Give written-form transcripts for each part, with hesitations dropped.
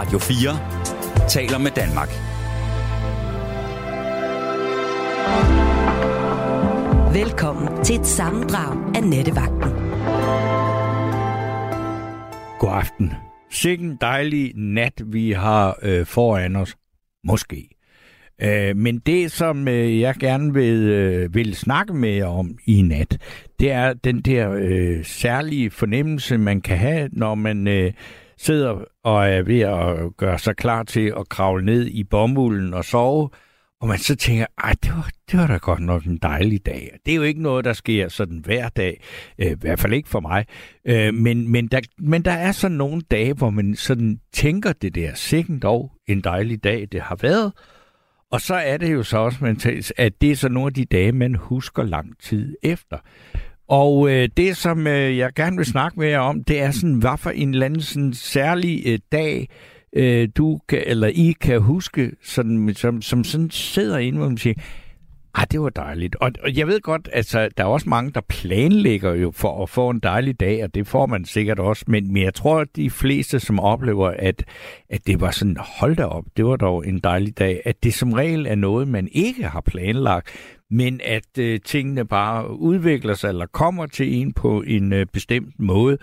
Radio 4 taler med Danmark. Velkommen til et sammendrag af Nettevagten. God aften. Sikke en dejlig nat, vi har foran os. Måske. Men det, som jeg gerne vil snakke med jer om i nat, det er den der særlige fornemmelse, man kan have, når man sidder og er ved at gøre sig klar til at kravle ned i bomulden og sove, og man så tænker, ej, det var da godt nok en dejlig dag. Det er jo ikke noget, der sker sådan hver dag, i hvert fald ikke for mig. Men der er sådan nogle dage, hvor man sådan tænker det der, sikkert dog en dejlig dag, det har været. Og så er det jo så også, at det er så nogle af de dage, man husker lang tid efter. Og det, som jeg gerne vil snakke med jer om, det er sådan, hvad for en eller anden sådan særlig dag, I kan huske, sådan, som sådan sidder inde, hvor man siger, det var dejligt. Og jeg ved godt, altså, der er også mange, der planlægger jo for at få en dejlig dag, og det får man sikkert også, men jeg tror, at de fleste, som oplever, at det var sådan, hold da op, det var dog en dejlig dag, at det som regel er noget, man ikke har planlagt, men at tingene bare udvikler sig, eller kommer til en på en bestemt måde,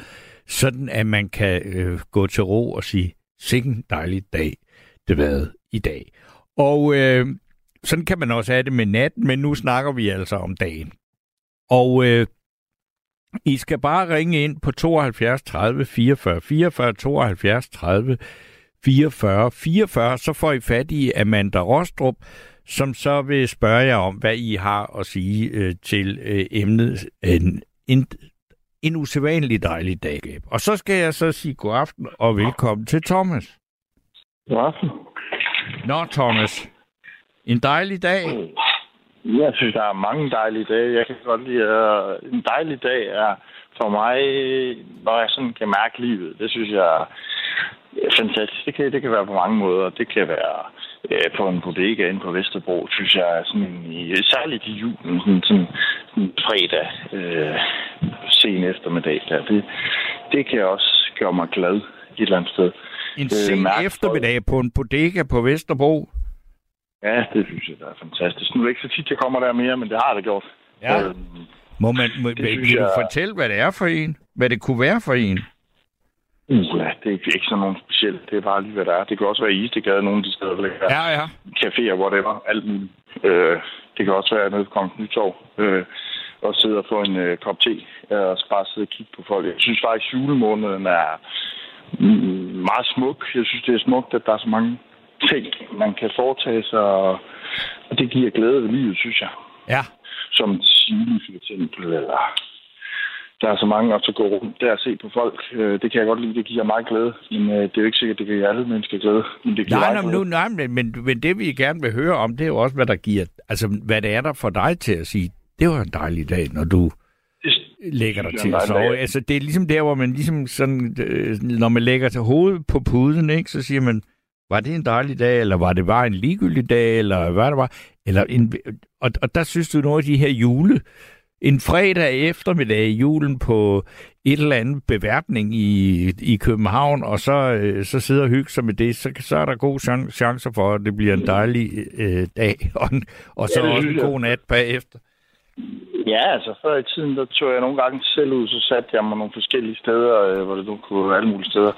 sådan at man kan gå til ro og sige, sikke en dejlig dag, det var i dag. Og sådan kan man også have det med natten, men nu snakker vi altså om dagen. Og I skal bare ringe ind på 72 30 44 44, 72 30 44 44, så får I fat i Amanda Rostrup, som så vil spørge jer om, hvad I har at sige til emnet en usædvanlig dejlig dag. Og så skal jeg så sige god aften og velkommen til Thomas. God aften. Nå, Thomas. En dejlig dag? Jeg synes, der er mange dejlige dage. Jeg kan godt lide, at en dejlig dag er for mig, når jeg sådan kan mærke livet. Det synes jeg er fantastisk. Det kan være på mange måder. Det kan være på en bodega inde på Vesterbro, synes jeg, sådan særligt i julen, sådan fredag, sen eftermiddag. Det kan også gøre mig glad et eller andet sted. En sen eftermiddag på en bodega på Vesterbro? Ja, det synes jeg, der er fantastisk. Nu er det ikke så tit, jeg kommer der mere, men det har det gjort. Ja. Vil du fortælle, hvad det er for en? Hvad det kunne være for en? Ja, det er ikke sådan nogen speciel. Det er bare lige, hvad der er. Det kan også være i Istegade, nogle af de steder, der er caféer, hvor det var alt muligt. Det kan også være nede på Kongens Nytorv og sidde og få en kop te og bare sidde og kigge på folk. Jeg synes faktisk, julemåneden er meget smuk. Jeg synes, det er smukt, at der er så mange ting, man kan foretage sig, og det giver glæde ved livet, synes jeg. Ja. Som Chile, for eksempel, eller der er så mange også at gå rundt der og se på folk. Det kan jeg godt lide, det giver mig glæde, men det er jo ikke sikkert, det giver alle mennesker glæde. Men det giver men det vi gerne vil høre om, det er jo også, hvad der giver, altså hvad det er der for dig til at sige, det var en dejlig dag, når du lægger dig til at sove. Altså det er ligesom der, hvor man ligesom sådan, når man lægger til hovedet på puden, ikke, så siger man, var det en dejlig dag, eller var det bare en ligegyldig dag, eller hvad det var? Og der synes du noget af de her jule. En fredag eftermiddag i julen på et eller andet beværtning i København, og så sidder og hygge sig med det, så er der gode chancer for, at det bliver en dejlig dag, og så også en god nat bagefter. Ja, altså før i tiden, der tog jeg nogle gange selv ud, så satte jeg mig nogle forskellige steder, hvor det nu kunne være alle mulige steder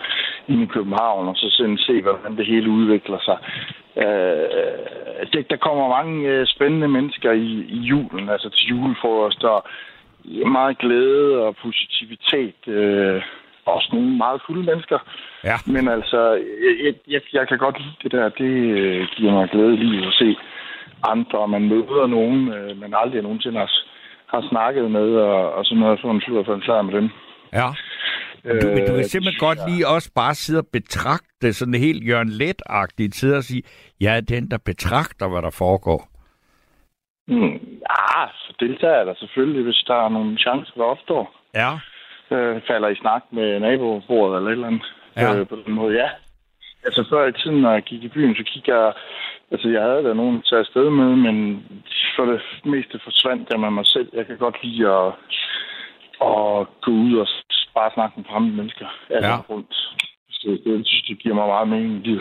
inde i København, og så sådan se, hvordan det hele udvikler sig. Der kommer mange spændende mennesker i julen, altså til julefrokost, og meget glæde og positivitet, også nogle meget fulde mennesker. Ja. Men altså, jeg kan godt lide det der, det giver mig glæde lige at se andre, man møder nogen, man aldrig nogensinde har snakket med, og sådan noget, få en slur for en klar med dem. Ja. Du kan simpelthen godt lige også bare sidde og betragte sådan helt Jørgen Let-agtigt, sidde og sige, jeg er den, der betragter, hvad der foregår. Ja, så deltager jeg da selvfølgelig, hvis der er nogle chancer, der opstår. Ja. Falder i snak med nabobordet eller et eller andet. Ja. På den måde, ja. Altså før i tiden, når jeg gik i byen, så kiggede jeg. Altså, jeg havde da nogen at tage afsted med, men for det meste forsvandt jeg med mig selv. Jeg kan godt lide at gå ud og bare snakke med fremmede mennesker. Altså rundt. det synes, det giver mig meget mening i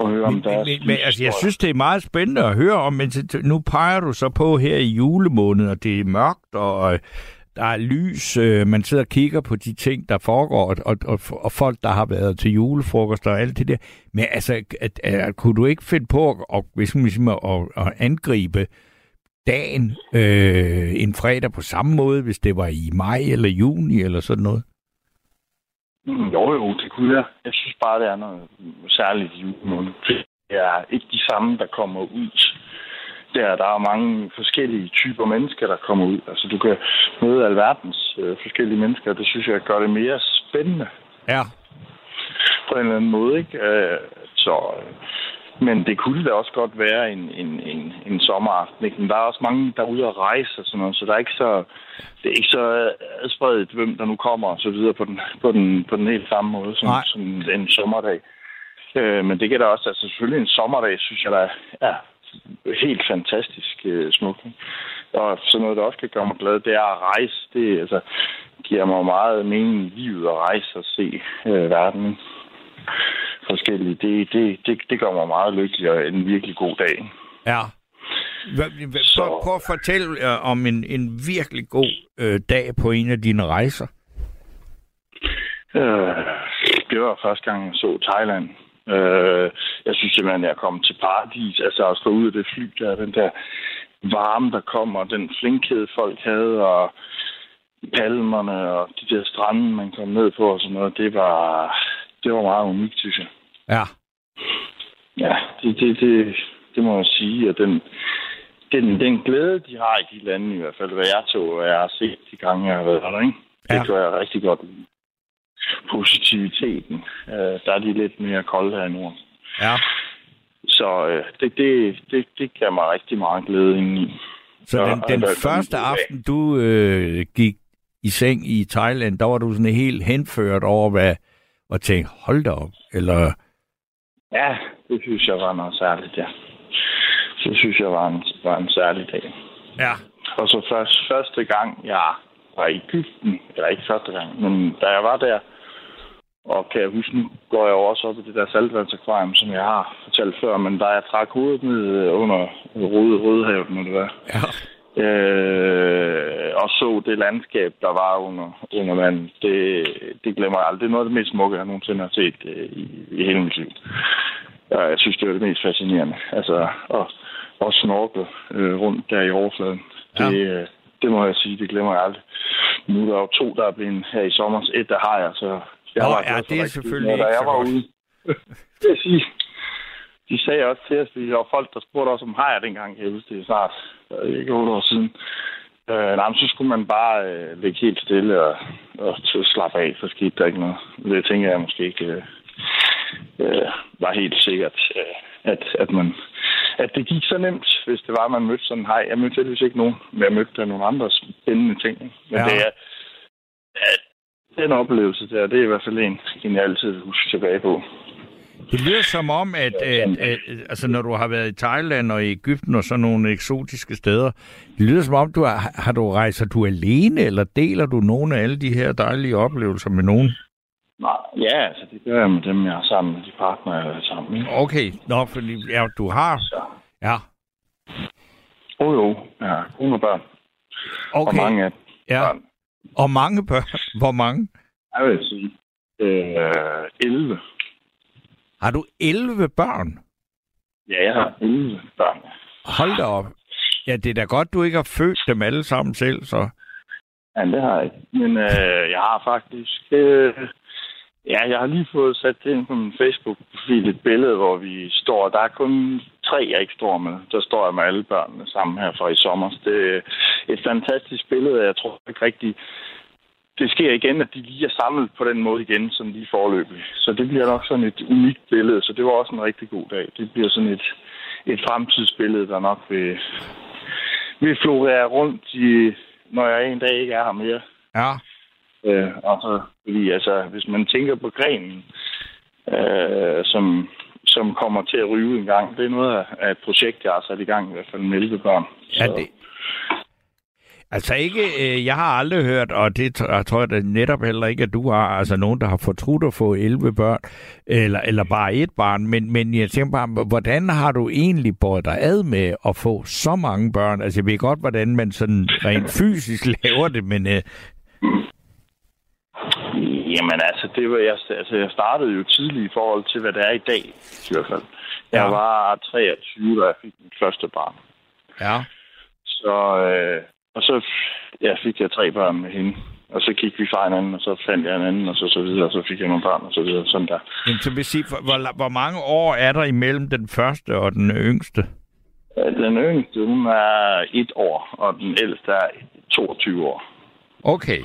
at høre om der. Men altså, jeg synes, det er meget spændende at høre om, men nu peger du så på her i julemåneden, og det er mørkt, og der er lys, man sidder og kigger på de ting, der foregår, og folk, der har været til julefrokoster og alt det der. Men altså, kunne du ikke finde på at angribe dagen en fredag på samme måde, hvis det var i maj eller juni eller sådan noget? Jo, det kunne jeg. Jeg synes bare, det er noget særligt i julemåneden. Det er ikke de samme, der kommer ud. Der er mange forskellige typer mennesker, der kommer ud. Altså, du kan møde alverdens forskellige mennesker, og det synes jeg gør det mere spændende. Ja. På en eller anden måde, ikke? Men det kunne da også godt være en sommeraften, ikke? Men der er også mange, der er ude at rejse og sådan noget, så der er ikke så, det er ikke så spredt, hvem der nu kommer og så videre på den helt samme måde som en sommerdag. Men det kan da også, altså selvfølgelig en sommerdag, synes jeg, der er helt fantastisk smuk. Og sådan noget, der også kan gøre mig glad, det er at rejse. Det altså, giver mig meget mening i livet at rejse og se verden forskelligt. Det gør mig meget lykkelig og en virkelig god dag. Ja. Prøv at fortælle om en virkelig god dag på en af dine rejser. Det var første gang, jeg så Thailand. Jeg synes simpelthen, at jeg kom til paradis, altså at stå ud af det fly, der den der varme, der kom, og den flinkhed, folk havde, og palmerne, og de der strande, man kom ned på, og sådan noget, det var meget unikt, synes jeg. Ja. Ja, det må jeg sige, og den glæde, de har i de lande, i hvert fald, hvad jeg tog, og jeg har set de gange, jeg har været der, ikke? Ja. Det gør jeg rigtig godt. Positiviteten. Der er de lidt mere kolde her i Norden. Ja. Så det giver mig rigtig meget glæde indeni. Så den første aften, du gik i seng i Thailand, der var du sådan helt henført over, og tænkte, hold da op, eller? Ja, det synes jeg var noget særligt, ja. Det synes jeg var en særlig dag. Ja. Og så første gang, jeg var i Egypten, eller ikke første gang, men da jeg var der, og kan jeg huske, nu går jeg også op i det der saltvandsakvarium, som jeg har fortalt før, men da jeg trak hovedet ned under Rødehavet, må det være, ja. Og så det landskab, der var under vandet, det glemmer jeg aldrig. Det er noget af det mest smukke, jeg nogensinde har set i hele mit liv. Jeg synes, det var det mest fascinerende. Altså, at snorkle rundt der i overfladen. Ja. Det må jeg sige, det glemmer jeg aldrig. Nu er der jo 2, der er blevet her i sommer. 1, der har jeg, så... det er selvfølgelig ikke jeg var ude. Det vil sige, de sagde også til os, der var folk, der spurgte os, om har jeg dengang, jeg husker det snart, ikke 8 år siden. Så skulle man bare ligge helt stille og slappe af, så skete der ikke noget. Det tænker jeg måske ikke var helt sikkert, at det gik så nemt, hvis det var, at man mødte sådan en haj. Jeg mødte heldigvis ikke nogen, men jeg mødte nogle andre spændende ting. Men ja. Det er... Den oplevelse der, det er i hvert fald en jeg altid husker tilbage på. Det lyder som om, at når du har været i Thailand og i Egypten og sådan nogle eksotiske steder, det lyder som om, rejser du alene, eller deler du nogle af alle de her dejlige oplevelser med nogen? Nej, ja, altså det gør jeg med dem, jeg er sammen med, de partnere, jeg er sammen med. Okay, fordi ja, du har... Så. Ja. Ja, unge børn. Okay, og mange af børn. Og mange børn? Hvor mange? Jeg vil sige 11. Har du 11 børn? Ja, jeg har 11 børn. Hold da op. Ja, det er da godt, du ikke har født dem alle sammen selv, så. Ja, det har jeg ikke. Men jeg har faktisk... jeg har lige fået sat det ind på min Facebook-profil, et billede, hvor vi står. Der er kun 3, jeg ikke står med. Der står jeg med alle børnene sammen her fra i sommer. Det er et fantastisk billede, jeg tror ikke rigtigt. Det sker igen, at de lige er samlet på den måde igen, som lige forløbig. Så det bliver nok sådan et unikt billede, så det var også en rigtig god dag. Det bliver sådan et fremtidsbillede, der nok vil florere rundt, når jeg en dag ikke er her mere. Ja. Og så, fordi altså, hvis man tænker på grenen, som kommer til at ryge en gang, det er noget af et projekt, jeg har sat i gang, i hvert fald med 11 børn. Ja, det... Altså ikke, jeg har aldrig hørt, og det jeg tror jeg netop heller ikke, at du har, altså nogen, der har fortrudt at få 11 børn, eller bare et barn, men jeg tænker bare, hvordan har du egentlig båret dig ad med at få så mange børn? Altså jeg ved godt, hvordan man sådan rent fysisk laver det, men... Jamen altså, jeg startede jo tidligt i forhold til, hvad det er i dag, i hvert fald. Jeg var 23, da jeg fik mit første barn. Ja. Så... Og så fik jeg 3 børn med hende, og så kiggede vi fra hinanden, og så fandt jeg en anden, og så videre, og så fik jeg nogle børn, og så videre, sådan der. Men så vil sige, hvor mange år er der imellem den første og den yngste? Den yngste, hun er 1 år, og den ældste er 22 år. Okay.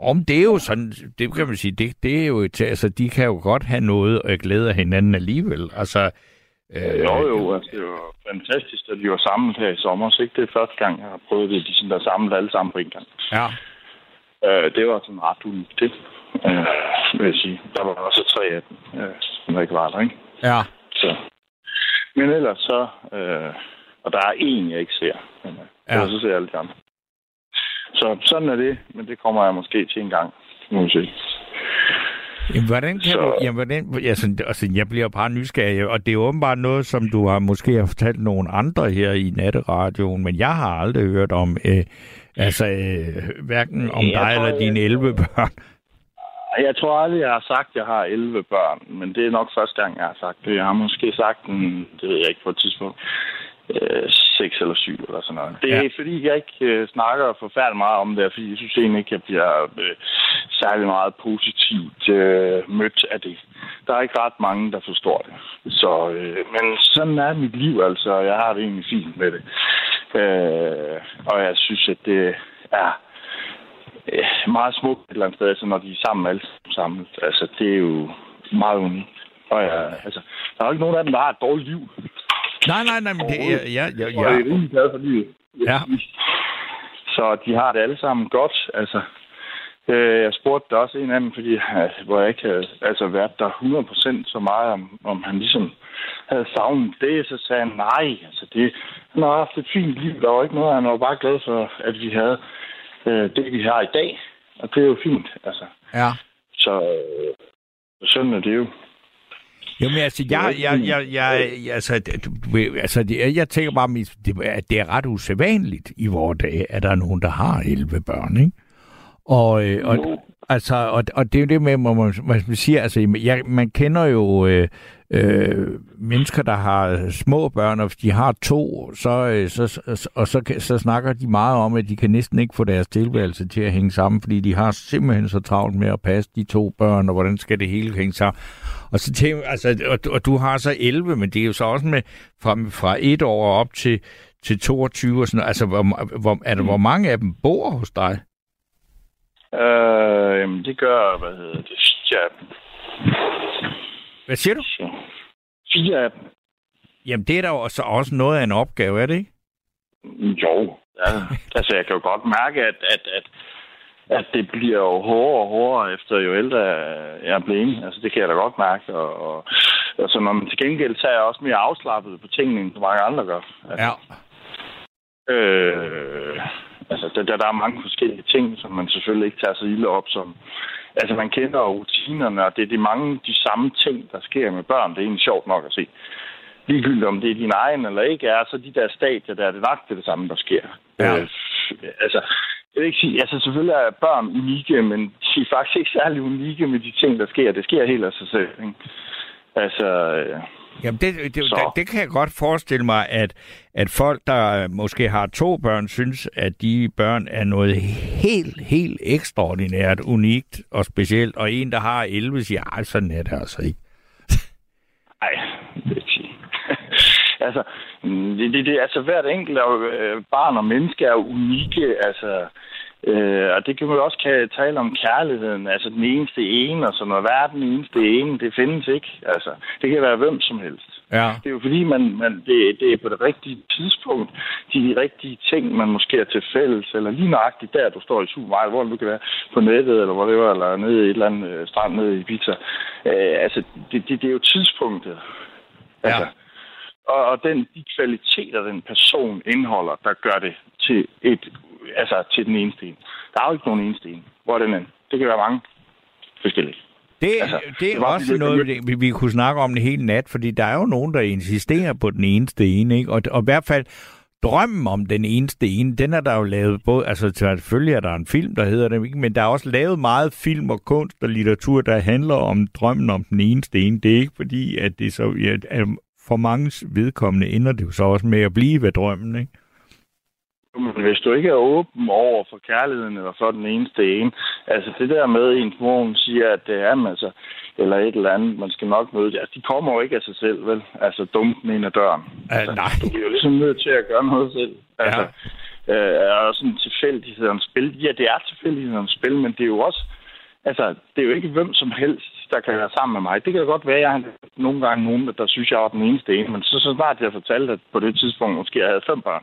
Om det er jo sådan, det kan man sige, det er jo et, altså de kan jo godt have noget, og glæde hinanden alligevel, altså... Altså, det var fantastisk, at vi var samlet her i sommer, så ikke det er første gang, jeg har prøvet det, de sådan der samlet alle sammen på en gang. Ja. Det var sådan ret unikt det, vil jeg sige. Der var også 3 af dem, som der ikke var der, ikke? Ja. Så. Men ellers så, og der er én, jeg ikke ser, men så ser jeg alle sammen. Så sådan er det, men det kommer jeg måske til en gang, må vi se. Jamen, jeg bliver bare nysgerrig, og det er åbenbart noget, som du har måske har fortalt nogen andre her i natteradioen, men jeg har aldrig hørt om, hverken om dig eller dine 11 børn. Jeg tror aldrig, jeg har sagt, at jeg har 11 børn, men det er nok første gang, jeg har sagt det. Jeg har måske sagt, det ved jeg ikke på et tidspunkt, 6 eller 7 eller sådan noget. Det er fordi, jeg ikke snakker forfærdelig meget om det, fordi jeg synes egentlig ikke, jeg bliver... særlig meget positivt mødt af det. Der er ikke ret mange, der forstår det. Så, men sådan er mit liv, altså. Jeg har det egentlig fint med det. Og jeg synes, at det er meget smukt et eller andet sted, altså, når de er sammen alle sammen. Altså, det er jo meget unikt. Og der er jo ikke nogen af dem, der har et dårligt liv. Nej, men det er... Jeg er rimelig glad for livet. Ja. Så de har det alle sammen godt, altså... Jeg spurgte også en af dem, fordi, hvor jeg ikke havde været der 100% så meget, om han ligesom havde savnet det. Så sagde han, nej, han har haft et fint liv. Der var ikke noget, han var bare glad for, at vi havde det, vi har i dag. Og det er jo fint, altså. Ja. Så sådan er det jo. Jamen altså, jeg tænker bare, at det er ret usædvanligt i vores dage, at der er nogen, der har 11 børn, ikke? Og det er jo det med, man siger, altså, man kender jo mennesker, der har små børn, og hvis de har 2, så snakker de meget om, at de kan næsten ikke få deres tilværelse til at hænge sammen, fordi de har simpelthen så travlt med at passe de 2 børn, og hvordan skal det hele hænge sammen? Og, så tænker, altså, og du har så 11, men det er jo så også med fra 1 år op til 22 og sådan noget. Altså, hvor mange af dem bor hos dig? Det gør, Hvad siger du? 4 af dem. Jamen, det er da også noget af en opgave, er det ikke? Jo, ja. Altså, jeg kan jo godt mærke, at det bliver jo hårdere og hårdere, efter jo ældre jeg er blevet. Altså, det kan jeg da godt mærke. Og altså, når man til gengæld tager jeg også mere afslappet på tingene, end så mange andre gør. Altså. Ja. Altså, der er mange forskellige ting, som man selvfølgelig ikke tager så ilde op som... Altså, man kender rutinerne, og det er de samme ting, der sker med børn. Det er egentlig sjovt nok at se. Ligegyldigt om det er din egen eller ikke er, så de der stadier, der er det nok det samme, der sker. Ja. Jeg vil ikke sige... Altså, selvfølgelig er børn unikke, men de er faktisk ikke særlig unikke med de ting, der sker. Det sker helt af sig selv, ikke? Altså... Jamen, det kan jeg godt forestille mig, at folk, der måske har 2 børn, synes, at de børn er noget helt, helt ekstraordinært, unikt og specielt. Og en, der har 11, siger, ej, sådan er det altså ikke. Ej, det er ikke. Altså, hvert enkelt barn og menneske er unikke, altså... og det kan man også tale om kærligheden, altså den eneste ene og sådan noget. Verden eneste ene, det findes ikke. Altså, det kan være hvem som helst. Ja. Det er jo fordi, det er på det rigtige tidspunkt, de rigtige ting, man måske er til fælles, eller lige nøjagtigt der, du står i supermarkedet, hvor du kan være på nettet, eller hvor det var, eller nede i et eller andet strand nede i Ibiza. Altså, det er jo tidspunktet. Altså, ja. Og de kvaliteter, den person indeholder, der gør det til et altså til den ene sten. Der er jo ikke nogen ene sten. Hvor er den anden? Det kan være mange forskellige. Det er også noget, vi kunne snakke om det hele nat, fordi der er jo nogen, der insisterer på den ene sten, ikke? Og i hvert fald drømmen om den ene sten, den er der jo lavet både, altså selvfølgelig er der en film, der hedder det, men der er også lavet meget film og kunst og litteratur, der handler om drømmen om den ene sten. Det er ikke fordi, at det så, at for manges vedkommende ender det jo så også med at blive ved drømmen, ikke? Men hvis du ikke er åben over for kærligheden eller for den eneste ene, altså det der med ens mor siger, at det er altså, eller et eller andet, man skal nok møde det. Altså, de kommer jo ikke af sig selv, vel? Altså dumpen ind ad døren. Altså, nej. Du bliver jo ligesom nødt til at gøre noget selv. Altså, ja. Og sådan tilfældighedernes spil. Ja, det er tilfældighedernes spil, men det er jo også, altså, det er jo ikke hvem som helst, der kan være sammen med mig. Det kan godt være, at jeg har nogle gange nogen, der synes, jeg var den eneste ene, men så snart jeg fortalte, at på det tidspunkt måske jeg havde 5 børn,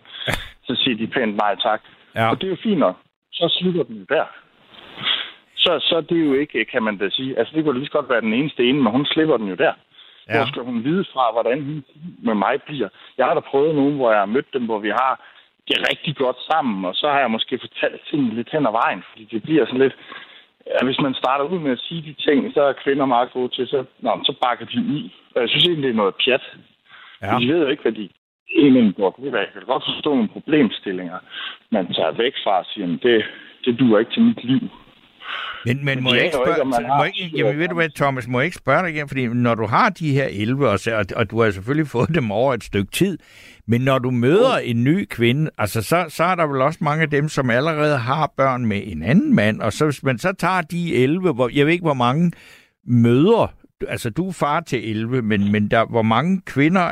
så siger de pænt nej tak. Ja. Og det er jo fint nok. Så slutter den der. Så det er jo ikke, kan man da sige. Altså, det kunne lige godt være den eneste ene, men hun slipper den jo der. Ja. Hvor skal hun vide fra, hvordan hun med mig bliver? Jeg har da prøvet nogen, hvor jeg har mødt dem, hvor vi har det rigtig godt sammen, og så har jeg måske fortalt tingene lidt hen ad vejen, fordi det bliver sådan lidt... Ja, hvis man starter ud med at sige de ting, så er kvinder meget gode til, så bakker de i. Og jeg synes egentlig, det er noget pjat. Ja. De ved jo ikke, hvad de egentlig går ud af. Jeg kan godt forstå nogle problemstillinger, man tager væk fra og siger, det duer ikke til mit liv. Men må jeg ikke spørge, Thomas, må jeg ikke spørge dig igen, fordi når du har de her 11 år, og du har selvfølgelig fået dem over et stykke tid, men når du møder en ny kvinde, altså så er der vel også mange af dem, som allerede har børn med en anden mand, og så hvis man så tager de 11, hvor, jeg ved ikke, hvor mange møder, altså du er far til 11, men der, hvor mange kvinder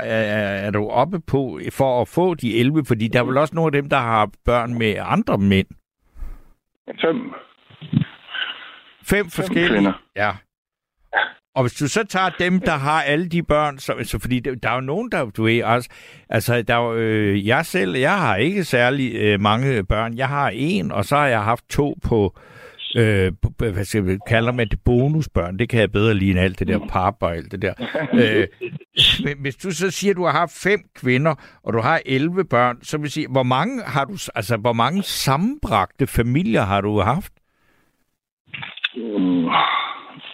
er du oppe på for at få de 11, fordi der er vel også nogle af dem, der har børn med andre mænd? 5. 5 forskellige? Kvinder. Ja. Og hvis du så tager dem, der har alle de børn, så fordi der er jo nogen, der du ved også, altså der er jo, jeg har ikke særlig mange børn. Jeg har 1, og så har jeg haft 2 på hvad skal vi kalder man det, bonusbørn. Det kan jeg bedre lide end alt det der pap og alt det der. Men hvis du så siger, at du har haft 5 kvinder, og du har 11 børn, så vil sige, hvor mange sammenbragte familier har du haft?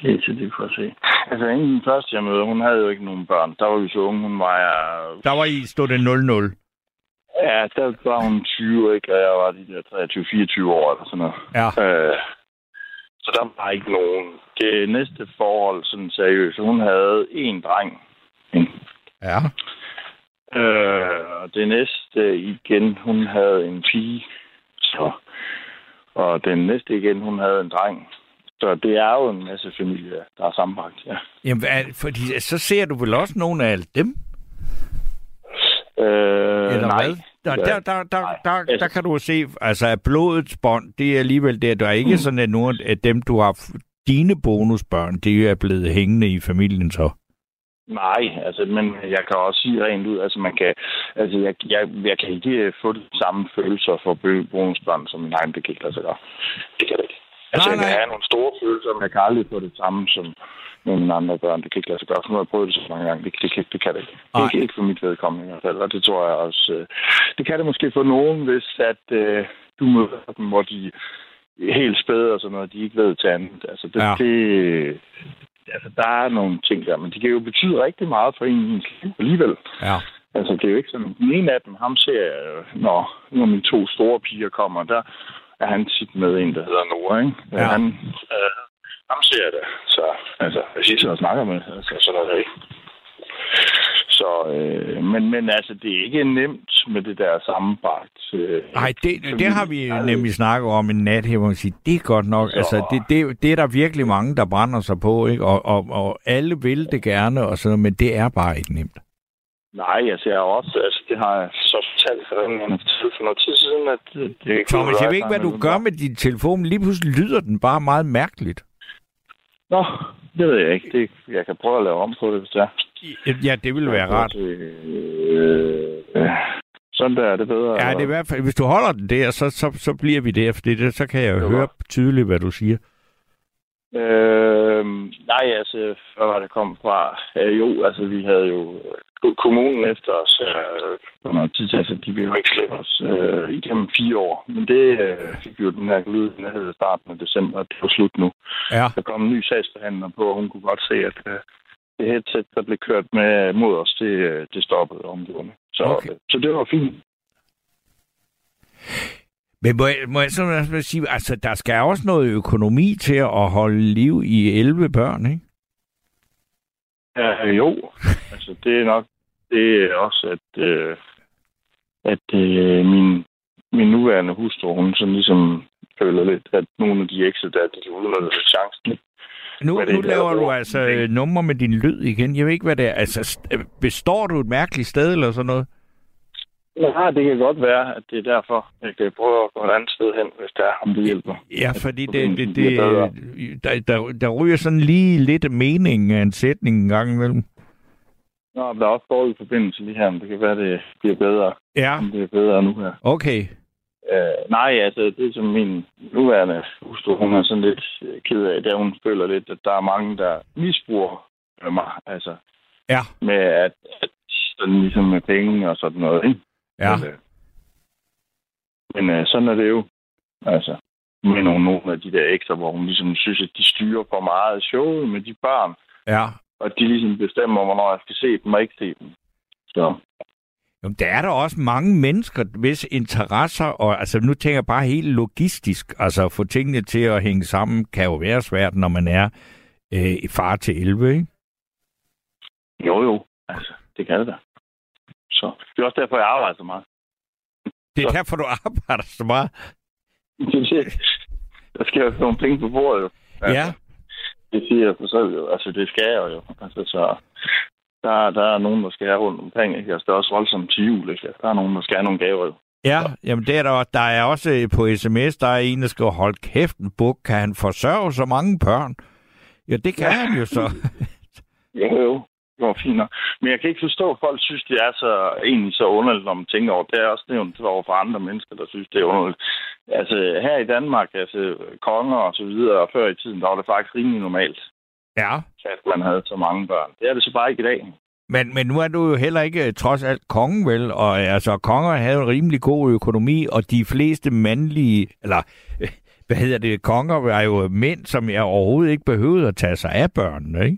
Det kunne jeg se. Altså, inden den første, jeg mødte, hun havde jo ikke nogen børn. Der var vi så unge, hun var... Der var I, stod det 0-0? Ja, der var hun 20, ikke? Og jeg var de der 23-24 år, eller sådan noget. Ja. Så der var ikke nogen. Det næste forhold, sådan seriøst, hun havde 1 dreng. Ja. Og det næste igen, hun havde en pige. Så... Og den næste igen, hun havde en dreng. Så det er jo en masse familier, der er sammenbragt, ja. Jamen, fordi så ser du vel også nogle af dem? Nej. Der kan du se, altså at blodets bånd, det er alligevel det, der er ikke sådan, at nogle af dem, du har, dine bonusbørn, det er blevet hængende i familien så. Nej, altså, men jeg kan også sige rent ud, altså man kan, altså jeg kan ikke få de samme følelser for bonusbørn, som min egen, det kan ikke lade sig gøre. Det kan det ikke. Altså nej. Jeg kan have nogle store følelser, men jeg kan aldrig få det samme som mine andre børn. Det kan ikke lade sig gøre, for nu har jeg prøvet det så mange gange. Det kan det ikke. Det kan ikke for mit vedkommende i hvert fald, og det tror jeg også. Det kan det måske for nogen, hvis at du møder dem, hvor de er helt spæde og sådan noget, de ikke ved til andet. Altså Altså, der er nogle ting der, men det kan jo betyde rigtig meget for ens liv alligevel. Ja. Altså, det er jo ikke sådan... Den ene af dem, ham ser jeg, når mine 2 store piger kommer, der er han tit med en, der hedder Nora, ikke? Ja. Han ser jeg det. Så, altså, jeg siger sådan og snakker med, altså, så der er det ikke. Så, men altså, det er ikke nemt med det der sammenbragt. Nej, det har vi nemlig snakket om en nat her, hvor man siger, det er godt nok. Så... Altså, det er der virkelig mange, der brænder sig på, ikke? Og alle vil det gerne, og sådan, men det er bare ikke nemt. Nej, altså, jeg også. Altså, det har jeg så fortalt for noget tid siden, at... Det Thomas, jeg ved ikke, hvad du gør med din telefon. Lige pludselig lyder den bare meget mærkeligt. Nå, det ved jeg ikke. Jeg kan prøve at lave om på det, hvis det er. Ja, det ville være rart. Sådan der er det bedre. Ja, det er i hvert fald. Hvis du holder den der, så bliver vi der, for det, så kan jeg jo høre tydeligt, hvad du siger. Nej, altså, hvor var det kom fra? Jo, altså, vi havde jo kommunen efter os. Når man tid til, de vil jo ikke slippe os igennem 4 år. Men det fik jo den her glød i starten af december, og det var slut nu. Ja. Der kom en ny sagsbehandler på, og hun kunne godt se, at det headset, der blev kørt med mod os, det stoppede omgående. Så, okay. Så det var fint. Men må jeg så sige, altså der skal også noget økonomi til at holde liv i 11 børn, ikke? Ja, jo. Altså det er nok det er også, at min nuværende hustru, hun sådan ligesom føler lidt, at nogle af de ekstra, de udnytter chancen. Nu laver du altså numre med din lyd igen. Jeg ved ikke, hvad det er. Altså, består du et mærkeligt sted eller sådan noget? Ja, det kan godt være, at det er derfor. Jeg kan prøve at gå et andet sted hen, hvis der er, om det hjælper. Ja, fordi der ryger sådan lige lidt mening af en sætning en gang imellem. Nå, der er også dårlig forbindelse lige her, men det kan være, det bliver bedre. Ja. Om det er bedre nu her. Okay. Nej, altså det som min nuværende hustru, hun er sådan lidt ked af, da hun føler lidt, at der er mange, der misbruger mig. Altså, ja. Med at sådan ligesom med penge og sådan noget, ikke? Ja. Men sådan er det jo. Altså, med nogle af de der ekstra, hvor hun ligesom synes, at de styrer for meget showet med de børn. Ja. Og de ligesom bestemmer, hvornår jeg skal se dem og ikke se dem. Så. Jamen, der er der også mange mennesker, hvis interesser, og altså nu tænker jeg bare helt logistisk, altså at få tingene til at hænge sammen, kan jo være svært, når man er far til 11, ikke? Jo, altså, det kan det da. Så det er også derfor, jeg arbejder så meget. Det er så. Derfor, du arbejder så meget? Der skal jo nogle penge på bordet. Altså, ja. Det siger jeg for selv jo. Altså, det skal jeg jo. Altså, så... Der er nogen, der skal have rundt omkring, ikke? Altså, det er også voldsomt til jul, ikke? Der er nogen, der skal have nogle gaver, jo. Ja, jamen det er der. Der er også på sms, der er en, der skal holde kæften, Buk. Kan han forsørge så mange børn? Ja, det kan han jo så. jo. Det var fint. Men jeg kan ikke forstå, at folk synes, det er så egentlig så underligt, når man tænker over. Det er også nævnt over for andre mennesker, der synes, det er underligt. Altså, her i Danmark, altså konger og så videre, og før i tiden, der var det faktisk rimelig normalt. Ja. At man havde så mange børn. Det er det så bare ikke i dag. Men nu er du jo heller ikke trods alt kongen, vel? Og altså, konger havde en rimelig god økonomi, og de fleste mandlige, eller konger var jo mænd, som jeg overhovedet ikke behøvede at tage sig af børnene, ikke?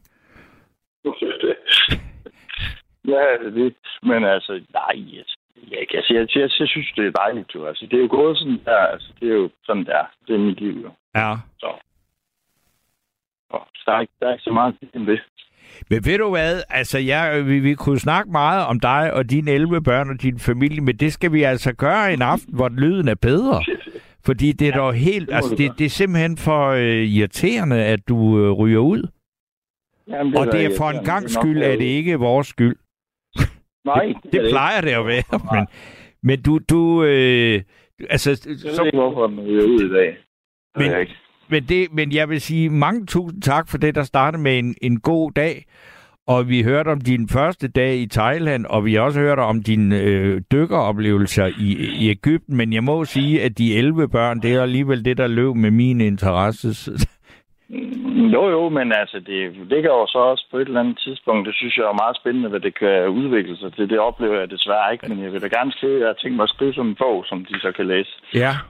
ja, det. Men altså, nej, jeg synes, det er dejligt, jo. Altså, det er jo gået sådan der, altså, det er jo sådan der. Det er mit liv, jo. Ja. Så. Der er ikke så meget til det. Men ved du hvad, altså vi kunne snakke meget om dig og dine 11 børn og din familie, men det skal vi altså gøre en aften, hvor lyden er bedre. Fordi det er dog helt, altså det er simpelthen for irriterende, at du ryger ud. Jamen, det og det er for en gangs skyld, at det ikke er vores skyld. Nej. det plejer det at være, men du altså... Jeg ved ikke, hvorfor man ryger ud i dag. Men jeg vil sige mange tusind tak for det, der startede med en god dag. Og vi hørte om din første dag i Thailand, og vi har også hørt om dine dykkeroplevelser i Egypten. Men jeg må sige, at de 11 børn, det er alligevel det, der løb med mine interesser. Jo, men altså, det ligger jo så også på et eller andet tidspunkt. Det synes jeg er meget spændende, hvad det kan udvikle sig til. Det oplever jeg desværre ikke, men jeg vil da gerne skrive. Jeg har tænkt mig at skrive som en bog, som de så kan læse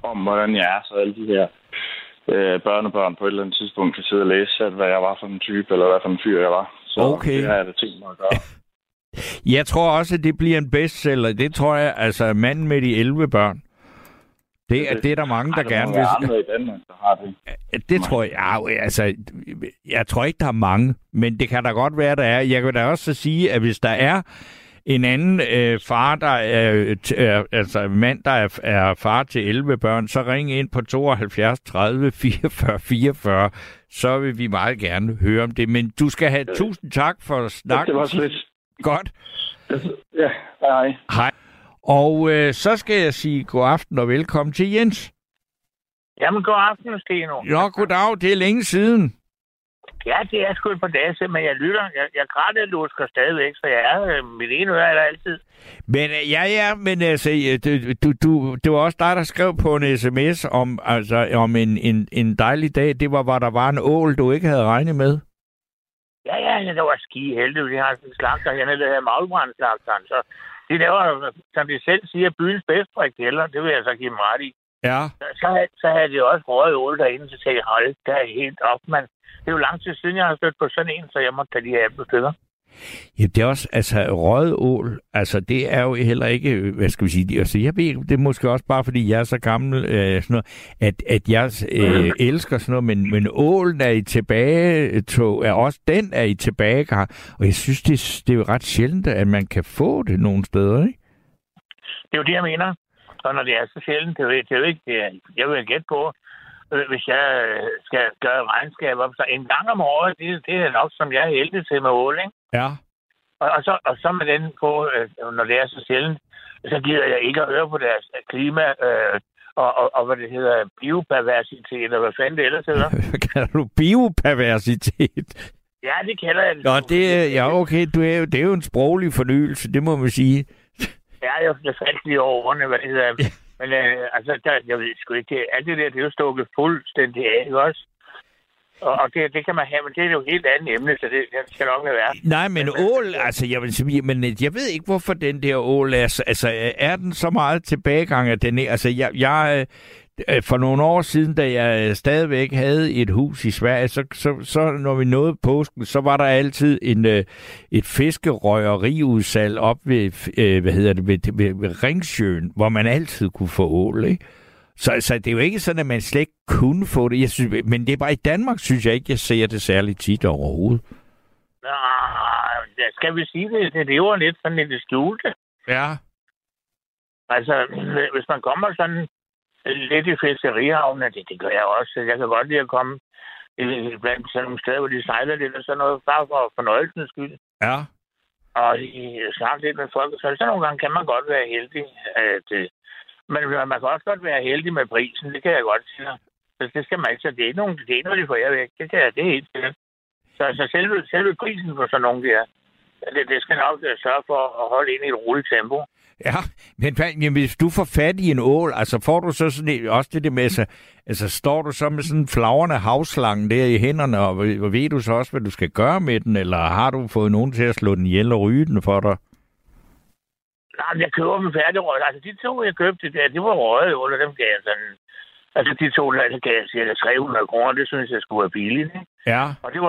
om, hvordan jeg er, så alle de her... børnebørn på et eller andet tidspunkt kan sidde og læse, at hvad jeg var for en type, eller hvad for en fyr jeg var. Så okay. Det har jeg da tænkt mig at gøre. Jeg tror også, at det bliver en bestseller. Det tror jeg, altså manden med de 11 børn. Det er der mange, der gerne vil. Der er andre i Danmark, der har det. Det tror jeg. Altså, jeg tror ikke, der er mange, men det kan da godt være, der er. Jeg kan da også sige, at hvis der er en anden far, der er, altså mand, der er far til 11 børn, så ring ind på 72 30 44 44. Så vil vi meget gerne høre om det. Men du skal have tusind tak for snakken. Det var slet. Godt. Ja, hej. Hej. Og så skal jeg sige god aften og velkommen til Jens. Jamen, god aften, Steno. Jo, goddag. Det er længe siden. Ja, det er sgu et par dage siden, men jeg lytter. Jeg grædelusker stadigvæk, så jeg er mit ene øre er der altid. Men men altså, det var også dig, der skrev på en sms om, altså, om en dejlig dag. Det var, hvor der var en ål, du ikke havde regnet med. Ja, Spanien, der var skide heldige. Vi har en slagter hernede, der hedder Maglbrandslagteren. Så de laver, som de selv siger, byens bedste frikadeller. Det vil jeg så give dem ret i. Ja. Så havde de også røget ål derinde, så sagde jeg, hold da helt op, mand. Det er jo lang tid siden, jeg har stødt på sådan en, så jeg må tage de her stykker. Ja, det er også, altså røget ål, altså det er jo heller ikke, hvad skal vi sige, altså jeg ved, det er måske også bare, fordi jeg er så gammel, sådan noget, at jeg elsker sådan noget, men ålen er i tilbagetog, er også den er i tilbagegang, og jeg synes, det er jo ret sjældent, at man kan få det nogle steder, ikke? Det er jo det, jeg mener, og når det er så sjældent, det er jo ikke, jeg vil gætte på, hvis jeg skal gøre regnskab op, så en gang om året, det er nok, som jeg er heldig til med ål, ikke? Ja. Og så med den på, når det er så sjældent, så gider jeg ikke at høre på deres klima og hvad det hedder, bioperversitet, eller hvad fanden det ellers hedder. Hvad kalder du bioperversitet? Ja, det kalder jeg det. Nå, det er jo en sproglig fornyelse, det må man sige. Ja, jeg fandt lige over ordene, hvad det hedder. Ja. Men jeg ved sgu ikke, alt det der, det er jo stukket fuldstændig af, ikke også? Og det kan man have, men det er jo et helt andet emne, så det skal nok lade være. Nej, men ål, altså, jeg ved ikke, hvorfor den der ål er, altså, er den så meget tilbagegang af den her? Altså, jeg for nogle år siden, da jeg stadigvæk havde et hus i Sverige, så når vi nåede påsken, så var der altid et fiskerøjeriudsalg op ved Ringsjøen, hvor man altid kunne få ål, ikke? Så det er jo ikke sådan, at man slet ikke kunne få det. Jeg synes, men det er bare i Danmark, synes jeg ikke, jeg ser det særligt tit overhovedet. Nå, skal vi sige det? Det lever lidt sådan lidt i skjulte. Ja. Altså, hvis man kommer sådan lidt i Fredserihavn, det gør jeg også. Jeg kan godt lide at komme blandt sådan nogle steder, hvor de sejler lidt og sådan noget, bare for fornøjelsens skyld. Ja. Og snakke lidt med folk. Så nogle gange kan man godt være heldig, at men man kan også godt være heldig med prisen, det kan jeg godt sige. Så det skal man ikke, så det er nogen, det er noget, de får jer væk. Det er helt sikkert. Så selve prisen for sådan nogen, det skal nok sørge for at holde ind i et roligt tempo. Ja, men hvis du får fat i en ål, altså får du så sådan også det med sig, altså står du så med sådan en flagrende havslange der i hænderne, og ved du så også, hvad du skal gøre med den, eller har du fået nogen til at slå den ihjel og ryge den for dig? Nej, jeg køber dem færdigrøde. Altså, de to, jeg købte, det var røde ål, og dem gav jeg sådan. Altså, de to, der gav jeg cirka 300 kroner, det synes jeg skulle være billigt, ikke? Ja. Og det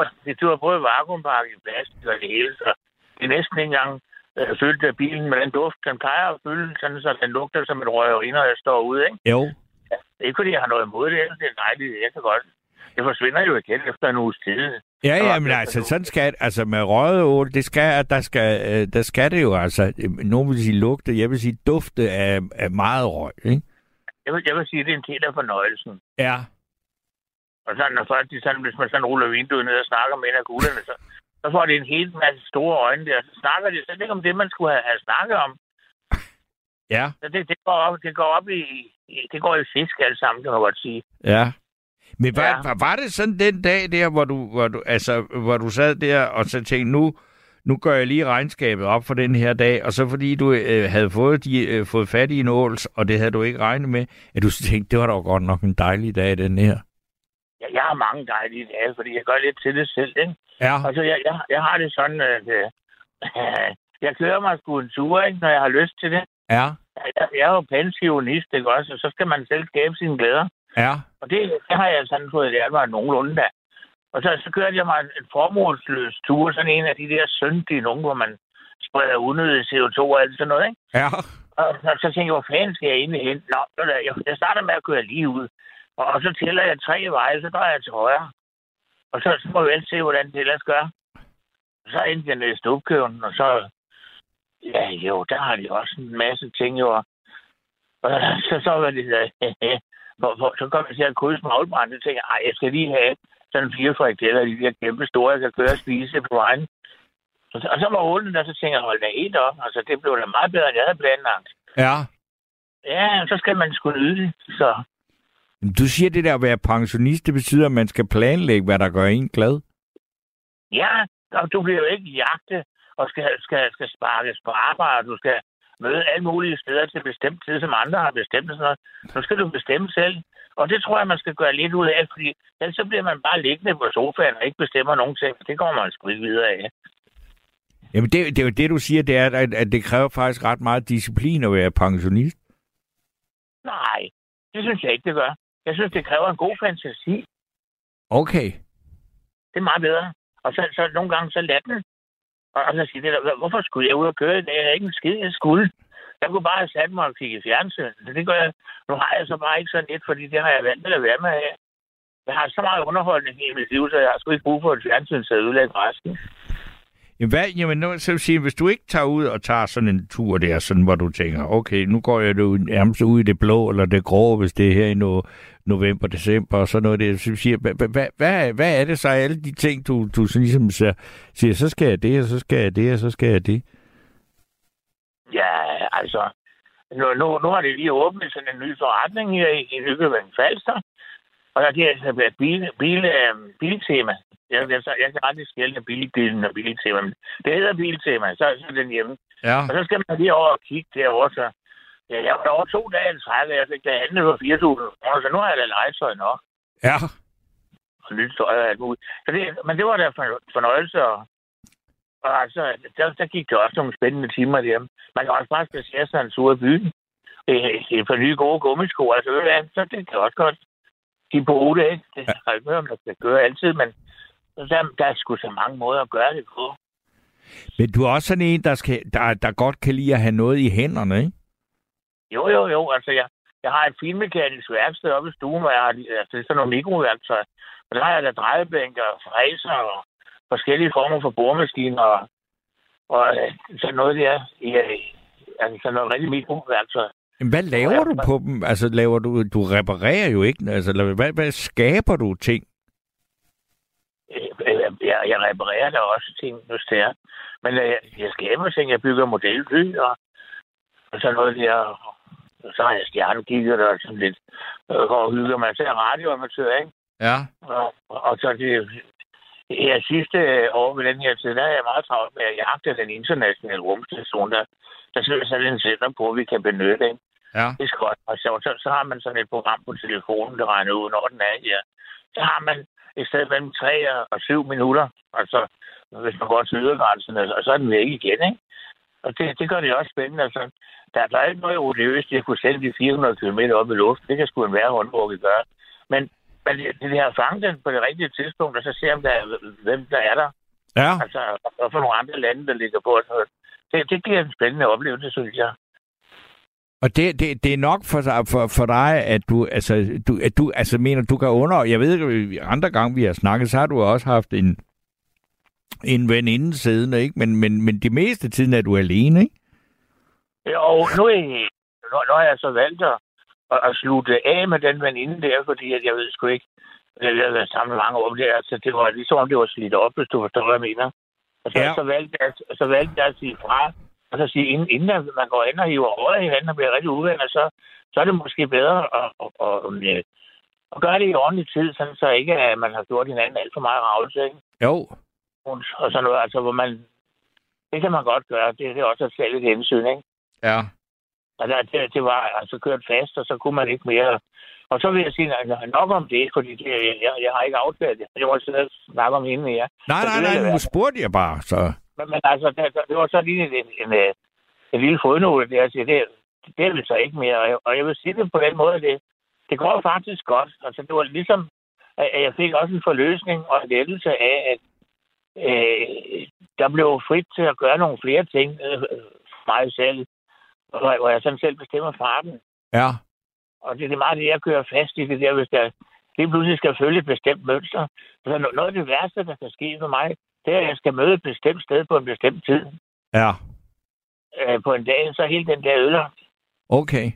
var både vakuumpakket i plastik og det hele, så det er næsten ikke engang fyldte af bilen med den duft, den plejer at fylde, sådan så den lugter som et røgeri, når jeg står ude, ikke? Jo. Ja, ikke fordi jeg har noget imod det, det er dejligt, jeg kan godt. Det forsvinder jo igen efter en uges tid. Ja, men altså, sådan skal altså med rødeål, der skal det jo altså, nogen vil sige lugte, jeg vil sige dufte af meget røg, ikke? Jeg vil sige, det er en del af fornøjelsen. Ja. Og sådan, når folk, hvis man sådan ruller vinduet ned og snakker med en af gulderne, så får det en hel masse store øjne der, så snakker de slet ikke om det, man skulle have snakket om. Ja. Så det går i fisk alt sammen, kan man godt sige. Ja. Men var det sådan den dag der, hvor du sad der og så tænkte, nu gør jeg lige regnskabet op for den her dag, og så fordi du havde fået fat i en ål, og det havde du ikke regnet med, at du tænkte, det var da godt nok en dejlig dag, den her. Ja, jeg har mange dejlige dage, fordi jeg gør lidt til det selv, ikke? Ja. Altså, jeg har det sådan, at jeg kører mig sgu en tur, ikke, når jeg har lyst til det. Ja. Jeg er jo pensionist, ikke også, og så skal man selv skabe sine glæder. Ja. Og det har jeg sådan fået lært mig nogenlunde da. Og så kørte jeg mig en formålsløs tur, sådan en af de der syndige nogen, hvor man spreder unødig CO2 og alt sådan noget, ikke? Ja. Og så tænkte jeg, hvor fanden skal jeg egentlig hen? Nå, jeg starter med at køre lige ud, og så tæller jeg 3 veje, så drejer jeg til højre. Og så må vi vel se, hvordan det ellers gør. Så endte jeg ned i Stupkøen, og så... Ja, jo, der har de også en masse ting, jo. Og så var det der... Så kom jeg til at krydse maglbranden, og tænkte, ej, jeg skal lige have sådan 4 frikadeller, de der kæmpe store, jeg kan køre og spise på vejen. Og så var ålen, og så tænkte jeg, hold da helt op. Altså, det blev da meget bedre, end jeg havde planlagt. Ja. Ja, så skal man sgu nyde det, så... Du siger, det der at være pensionist, det betyder, at man skal planlægge, hvad der gør en glad. Ja, og du bliver jo ikke jagtet, og skal sparkes på arbejde, du skal møde alle mulige steder til bestemt tid, som andre har bestemt og sådan noget. Nu skal du bestemme selv. Og det tror jeg, man skal gøre lidt ud af, fordi ellers så bliver man bare liggende på sofaen og ikke bestemmer nogen ting. Det går man sgu ikke videre af. Jamen det er jo det, du siger, det er, at det kræver faktisk ret meget disciplin at være pensionist. Nej, det synes jeg ikke, det gør. Jeg synes, det kræver en god fantasi. Okay. Det er meget bedre. Og så nogle gange så lad den. Og så siger det, hvorfor skulle jeg ud og køre i dag? Jeg havde ikke en skid, jeg skulle. Jeg kunne bare have sat mig og kigge i fjernsynet. Det gør jeg. Nu har jeg så bare ikke sådan lidt, fordi det har jeg vant til at være med af. Jeg har så meget underholdning i mit liv, så jeg har sgu ikke brug for et fjernsyn, så jeg udlægger resten. Jamen, nu skal jeg sige, hvis du ikke tager ud og tager sådan en tur der, sådan, hvor du tænker, okay, nu går jeg nærmest ud i det blå eller det grå, hvis det er her i november, december og sådan noget der, så siger, hvad er det så alle de ting, du ligesom siger, så skal jeg det, og så skal jeg det, og så skal jeg det? Ja, altså, nu har det lige åbnet sådan en ny forretning her i Nykøbing Falster, og der er altså biltema. Jeg kan aldrig skælde bilbilen og biltema, men det hedder biltema, så er den hjemme. Ja. Og så skal man lige over og kigge derovre, så ja, jeg var over 2 dage i træk, og jeg fik det andet for 4.000 kroner, så nu har jeg da legetøj nok. Ja. Og lyttøj og alt muligt. Men det var da fornøjelse, og altså, der gik det også nogle spændende timer derhjemme. Man kan også bare spacere sig en tur i byen for nye gode gummisko, altså så det kan også godt. De på 8, det har jeg ikke hørt, om der skal gøre altid, men der er sgu så mange måder at gøre det på. Men du er også sådan en, der godt kan lide at have noget i hænderne, ikke? Jo. Altså, jeg har et finmekanisk værksted oppe i stuen, hvor jeg har sådan nogle mikroværktøjer. Og der har jeg da drejebænker og fræser og forskellige former for boremaskiner og sådan noget der. Altså sådan noget rigtig mikroværktøj. Hvad laver du på dem? Altså, du reparerer jo ikke. Altså, hvad skaber du ting? Jeg reparerer da også ting, hvis det er. Men jeg skaber ting. Jeg bygger modelfly og sådan noget der. Og så har jeg stjernekigger der sådan lidt. Og hygger mig til radioamatør, ikke? Ja. Og så det her sidste år ved den her tid, der er jeg meget travlt med at jagte den internationale rumstation, der sidder sådan en sætter på, at vi kan benytte, ikke? Ja. Det er godt. Og så har man sådan et program på telefonen, der regner ud, når den er her. Så har man i stedet mellem 3 og 7 minutter, altså hvis man går til ydergrænsen, og så er den væk igen, ikke? Og det gør det også spændende. Altså, der er ikke noget odiøst, at jeg kunne sende de 400 km op i luften. Det kan sgu enhver håndvugge gøre. Men det her fange den på det rigtige tidspunkt, og så se, hvem der er der. Ja. Altså, og for nogle andre lande, der ligger på. Det giver en spændende oplevelse, synes jeg. Og det er nok for dig, at du mener, du kan under... Jeg ved ikke, andre gange vi har snakket, så har du også haft en veninde siddende, ikke? Men de meste tiden er du alene, ikke? Jo, nu har jeg så valgt at slutte af med den veninde der, fordi jeg ved sgu ikke, at jeg har været sammen mange år om det, altså det var ligesom, det var slidt op, hvis du forstår, hvad jeg mener. Og så, ja. så valgte jeg at sige fra, og så sige, inden man går ind og hiver over i hinanden og bliver rigtig uvenner, så er det måske bedre at gøre det i ordentlig tid, sådan så ikke, at man har gjort hinanden alt for meget ravelse, ikke? Jo. Og sådan noget, altså hvor man... Det kan man godt gøre, det er også et særligt hensyn, ikke? Ja. Og det var altså kørt fast, og så kunne man ikke mere. Og så vil jeg sige, nok om det, fordi jeg har ikke aftalt det. Jeg må sidde og snakke om hende, ja. Nej, nu spurgte jeg bare, så... Men altså, det var så lige en lille fodnote, der jeg siger, det vil så ikke mere. Og jeg vil sige det på den måde, det går faktisk godt. Altså, det var ligesom, at jeg fik også en forløsning og en lettelse af, at der blev frit til at gøre nogle flere ting for mig selv, hvor jeg sådan selv bestemmer farten. Ja. Og det er meget det, jeg kører fast i det der, hvis der lige pludselig skal følge et bestemt mønster. Altså, noget af det værste, der kan ske for mig, det er, at jeg skal møde et bestemt sted på en bestemt tid. Ja. På en dag, så hele den der ødelagt. Okay.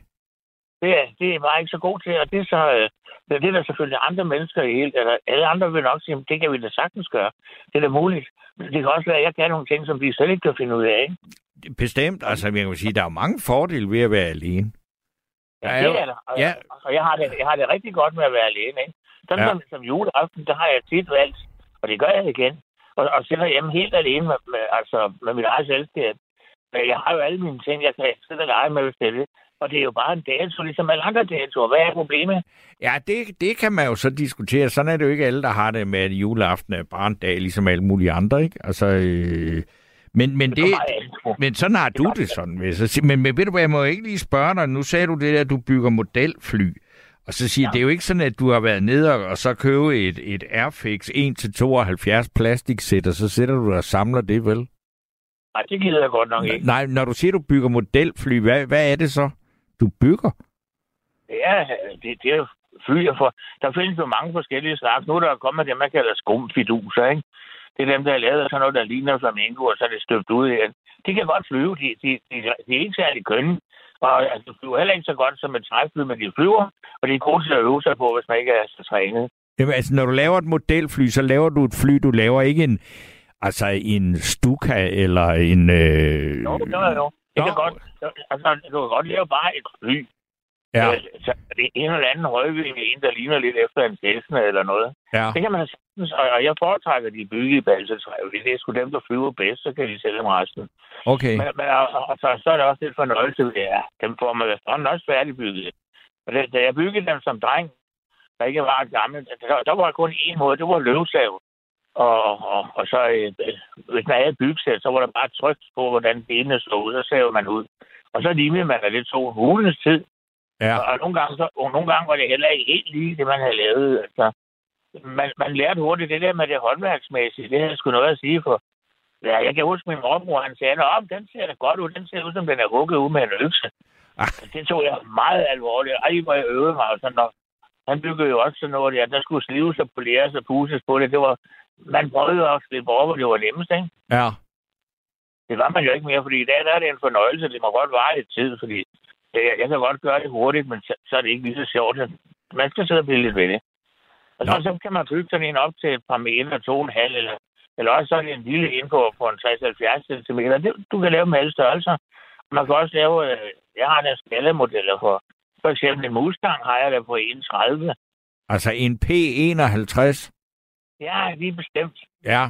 Det er bare ikke så god til, og det er så... det er der selvfølgelig andre mennesker i hele... Eller alle andre vil nok sige, at det kan vi da sagtens gøre. Det er da muligt. Men det kan også være, at jeg kan nogle ting, som vi selv ikke kan finde ud af, ikke? Bestemt. Altså, jeg kan sige, at der er mange fordele ved at være alene. Ja, det er der. Og ja. Altså, jeg har det rigtig godt med at være alene, ikke? Sådan ja. som juleaften, der har jeg tit valgt, og det gør jeg igen. Og sidder hjemme helt alene med mit eget selskab. Jeg har jo alle mine ting, jeg kan sidde og lege med selv. Og det er jo bare en dato, ligesom alle andre datoer. Hvad er problemet? Ja, det kan man jo så diskutere. Sådan er det jo ikke alle, der har det med, at juleaften er bare en dag, ligesom alle mulige andre, ikke? Altså, men sådan har du det sådan, vil jeg så sige. Men ved du hvad, jeg må ikke lige spørge dig. Nu sagde du det der, at du bygger modelfly. Og så siger, ja. Det er jo ikke sådan, at du har været nede og så købe et Airfix 1-72 plastiksæt, og så sætter du og samler det, vel? Nej, det gider jeg godt nok ikke. Nej, når du siger, du bygger modelfly, hvad er det så, du bygger? Ja, det er jo fly, for der findes jo mange forskellige slags. Nu er der kommet det, man kalder skumfiduser, ikke? Det er dem, der er lavet af sådan noget, der ligner flamingo, og så er det støbt ud igen. De kan godt flyve, de er ikke særlig kønne. Og altså, de flyver heller ikke så godt som et træfly, men de flyver, og de er gode til at øve sig på, hvis man ikke er så trænet. Jamen, altså, når du laver et modelfly, så laver du et fly, du laver ikke en Stuka eller en... Jo. Det kan godt. Altså, du kan godt lave bare et fly. Ja. Så det er en eller anden højvinge, en, der ligner lidt efter en Cessna eller noget. Ja. Det kan man sagtens, og jeg foretrækker de bygget i balsetræv. Det er sgu dem, der flyver bedst, så kan de sælge dem resten. Okay. Men så er det også lidt fornøjelse ved, ja, dem får man sådan også færdigbygget. Og da jeg byggede dem som dreng, der ikke var gammel, der var kun én måde, det var løvsav. Og så, hvis man havde et byggesæt, så var der bare trygt på, hvordan benene slog ud, og savede man ud. Og så lignede man da lidt to hulens tid. Ja. Og nogle gange var det heller ikke helt lige det, man havde lavet. Altså, man lærte hurtigt det der med det håndværksmæssige. Det havde jeg sgu noget at sige for. Ja, jeg kan huske min morbror, han sagde, at den ser da godt ud. Den ser ud, som den er rukket ud med en økse. Det tog jeg meget alvorligt. Ej, hvor jeg øvede mig. Og sådan noget. Han byggede jo også sådan noget, at der skulle slives og poleres og puses på det. Det var, man prøvede at slippe over, hvor det var nemmest, ikke? Ja. Det var man jo ikke mere, fordi i dag der er det en fornøjelse. Det må godt vare lidt tid, fordi jeg kan godt gøre det hurtigt, men så er det ikke lige så sjovt. Man skal sidde og blive lidt ved det. Og så kan man bygge sådan en op til et par meter, 2,5, eller også sådan en lille indgå på en 60-70 cm. Du kan lave dem alle størrelser. Man kan også lave... Jeg har der skalamodeller for. For eksempel en Mustang har jeg der på 1,30. Altså en P-51? Ja, lige bestemt. Ja.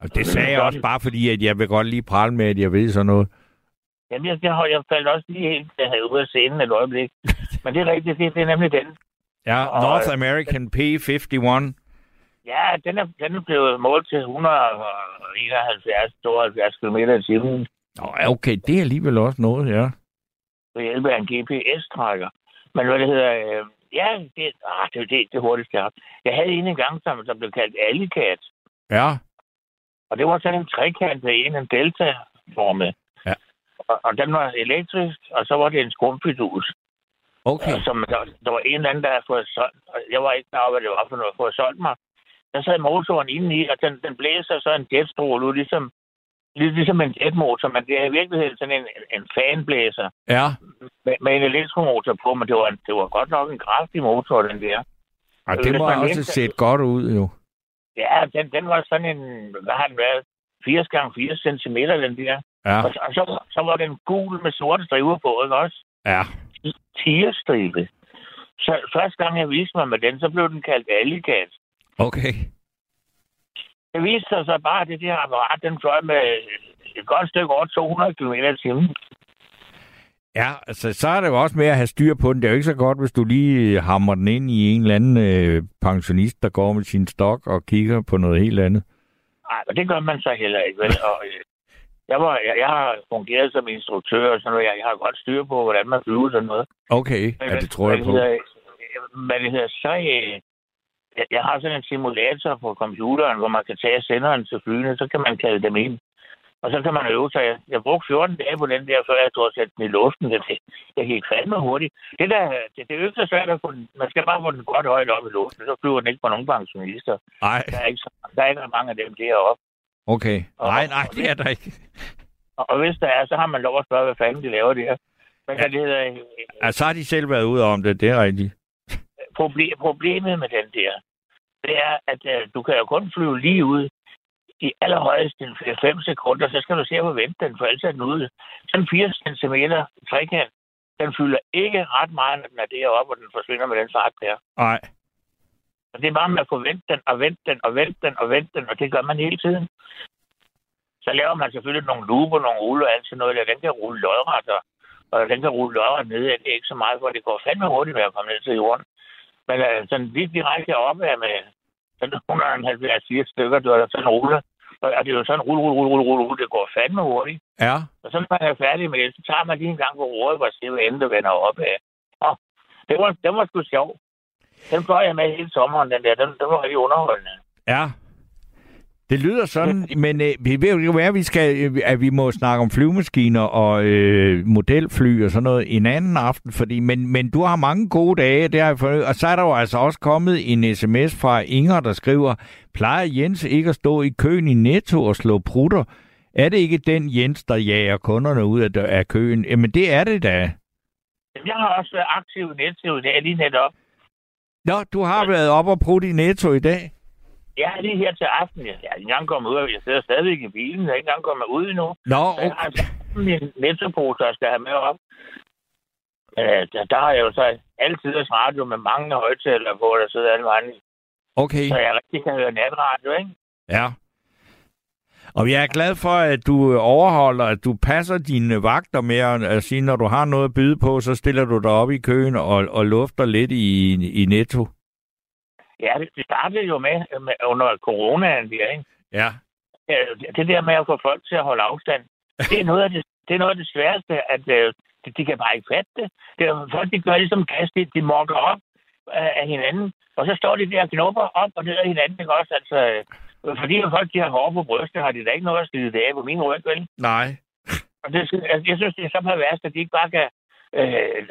Og det sagde jeg også bare fordi, at jeg vil godt lige prale med, at jeg ved sådan noget. Jamen, jeg faldt også lige helt ud af scenen et øjeblik. Men det er rigtigt, det er nemlig den. Ja, North American P-51. Ja, den er blevet målt til 171-72 km/t. Okay, det er alligevel også noget, ja. Ved hjælp af en GPS-trækker. Men hvad det hedder... ja, det er det hurtigt klart. Jeg havde en gang, der blev kaldt Alicat. Ja. Og det var sådan en trekant med en delta-formet. Og den var elektrisk, og så var det en skumfidus. Okay. Som der var en eller anden, der havde fået solgt. Jeg var ikke klar over, hvad det var for noget, fået solgt mig. Der sad motoren indeni, og den blæser så en jetstråle ud, ligesom en jetmotor. Men det er i virkeligheden sådan en fanblæser. Ja. Med en elektromotor på, men det var godt nok en kraftig motor, den der. Og det må også se godt ud, jo. Ja, den var sådan en, hvad har den været? 80x4 cm, den der. Ja. Og så var den gul med sorte striber på, ikke også? Ja. Tierstribe. Så første gang, jeg viste mig med den, så blev den kaldt Alicat. Okay. Det viste sig så bare, at det her apparat, den fløj med et godt stykke over 200 km/t. Ja, altså så er det jo også med at have styr på den. Det er jo ikke så godt, hvis du lige hamrer den ind i en eller anden pensionist, der går med sin stok og kigger på noget helt andet. Nej, men det gør man så heller ikke, vel? Og, jeg har fungeret som instruktør og sådan noget. Jeg har godt styr på, hvordan man flyver sådan noget. Okay, ja, det tror jeg på. Hvad det hedder, så... Jeg har sådan en simulator på computeren, hvor man kan tage senderen til flyene, så kan man kalde dem ind. Og så kan man øve sig. Jeg brugte 14 dage på den der, før jeg tog at sætte den i luften. Jeg gik fandme hurtigt. Det er jo ikke så svært at få den. Man skal bare få den godt højt op i luften, så flyver den ikke på nogen pensionister. Nej. Der er ikke mange af dem deroppe. Okay. Nej, det er der ikke. Og hvis der er, så har man lov at spørge, hvad fanden de laver der. Men ja. Det hedder... Så har de selv været ude om det, det er rigtigt. Problemet med den der, det er, at du kan jo kun flyve lige ud i allerhøjest 5 sekunder, så skal du se, hvor vente den, for ellers er den ude. Sådan 4 cm trekant, den fylder ikke ret meget, når den er deroppe, og den forsvinder med den fart der. Nej. Og det er bare med at få vendt den, og vente den, og vente den, og vente den, og det gør man hele tiden. Så laver man selvfølgelig nogle luber, nogle ruller og alt sådan noget, der den kan rulle lodret, og den kan rulle lodret ned. Det er ikke så meget, for det går fandme hurtigt med at komme ned til jorden. Men sådan lige direkte op er med sådan 170 stykker, der er sådan en rulle. Og det er jo sådan en rulle, det går fandme hurtigt. Ja. Og så når man er færdig med det, så tager man lige en gang på roret, hvor ser hvad enden vender op af. Og det var sgu sjov. Den får jeg med hele sommeren, den der. Den var rigtig underholdende. Ja. Det lyder sådan, men vi ved jo, at vi må snakke om flyvemaskiner og modelfly og sådan noget en anden aften, fordi, men du har mange gode dage, det har jeg fornøjet. Og så er der jo altså også kommet en sms fra Inger, der skriver, plejer Jens ikke at stå i køen i Netto og slå prutter? Er det ikke den Jens, der jager kunderne ud af køen? Jamen, det er det da. Jeg har også været aktiv i Netto i dag, lige netop. Nå, du har været op og prutte i Netto i dag? Jeg er lige her til aften. Jeg er ikke engang kommet ud, og jeg sidder stadigvæk i bilen. Jeg er ikke engang kommet ud endnu. Nå, okay. Jeg har min Netto-pose, der skal have med op. Der har jeg jo så altid et radio med mange højttalere på, der sidder alle vejen. Okay. Så jeg rigtig kan høre natradio, ikke? Ja. Og jeg er glad for, at du overholder, at du passer dine vagter med at sige, når du har noget at byde på, så stiller du dig op i køen og lufter lidt i Netto. Ja, det startede jo med under coronaen, ikke? Ja. Det der med at få folk til at holde afstand, det er noget af det sværeste, at de kan bare ikke fatte det. Folk, de gør ligesom gas, de mokker op af hinanden, og så står de der og knopper op og ned af hinanden, ikke også? Altså, fordi folk, de har hår på brystet, har de da ikke noget at skide det af på min ryg, vel? Nej. Og jeg synes, det er så perverst, at de ikke bare kan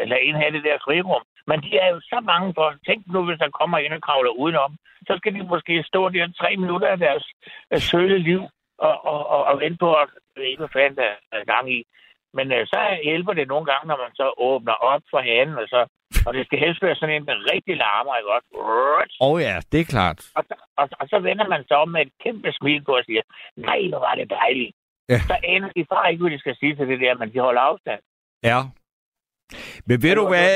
lade en have det der frirum. Men de er jo så mange folk. Tænk nu, hvis der kommer ind og kravler udenom, så skal de måske stå der 3 minutter af deres søde liv og vente på, at det ikke fandt af gang i. Men så hjælper det nogle gange, når man så åbner op for hanen, og det skal helst være sådan en, der rigtig larmer, ikke også? Åh ja, det er klart. Og så vender man sig om med et kæmpe smil på og siger, nej, hvor var det dejligt. Ja. Så aner de bare ikke, hvad de skal sige til det der, men de holder afstand. Ja. Men ved du hvad,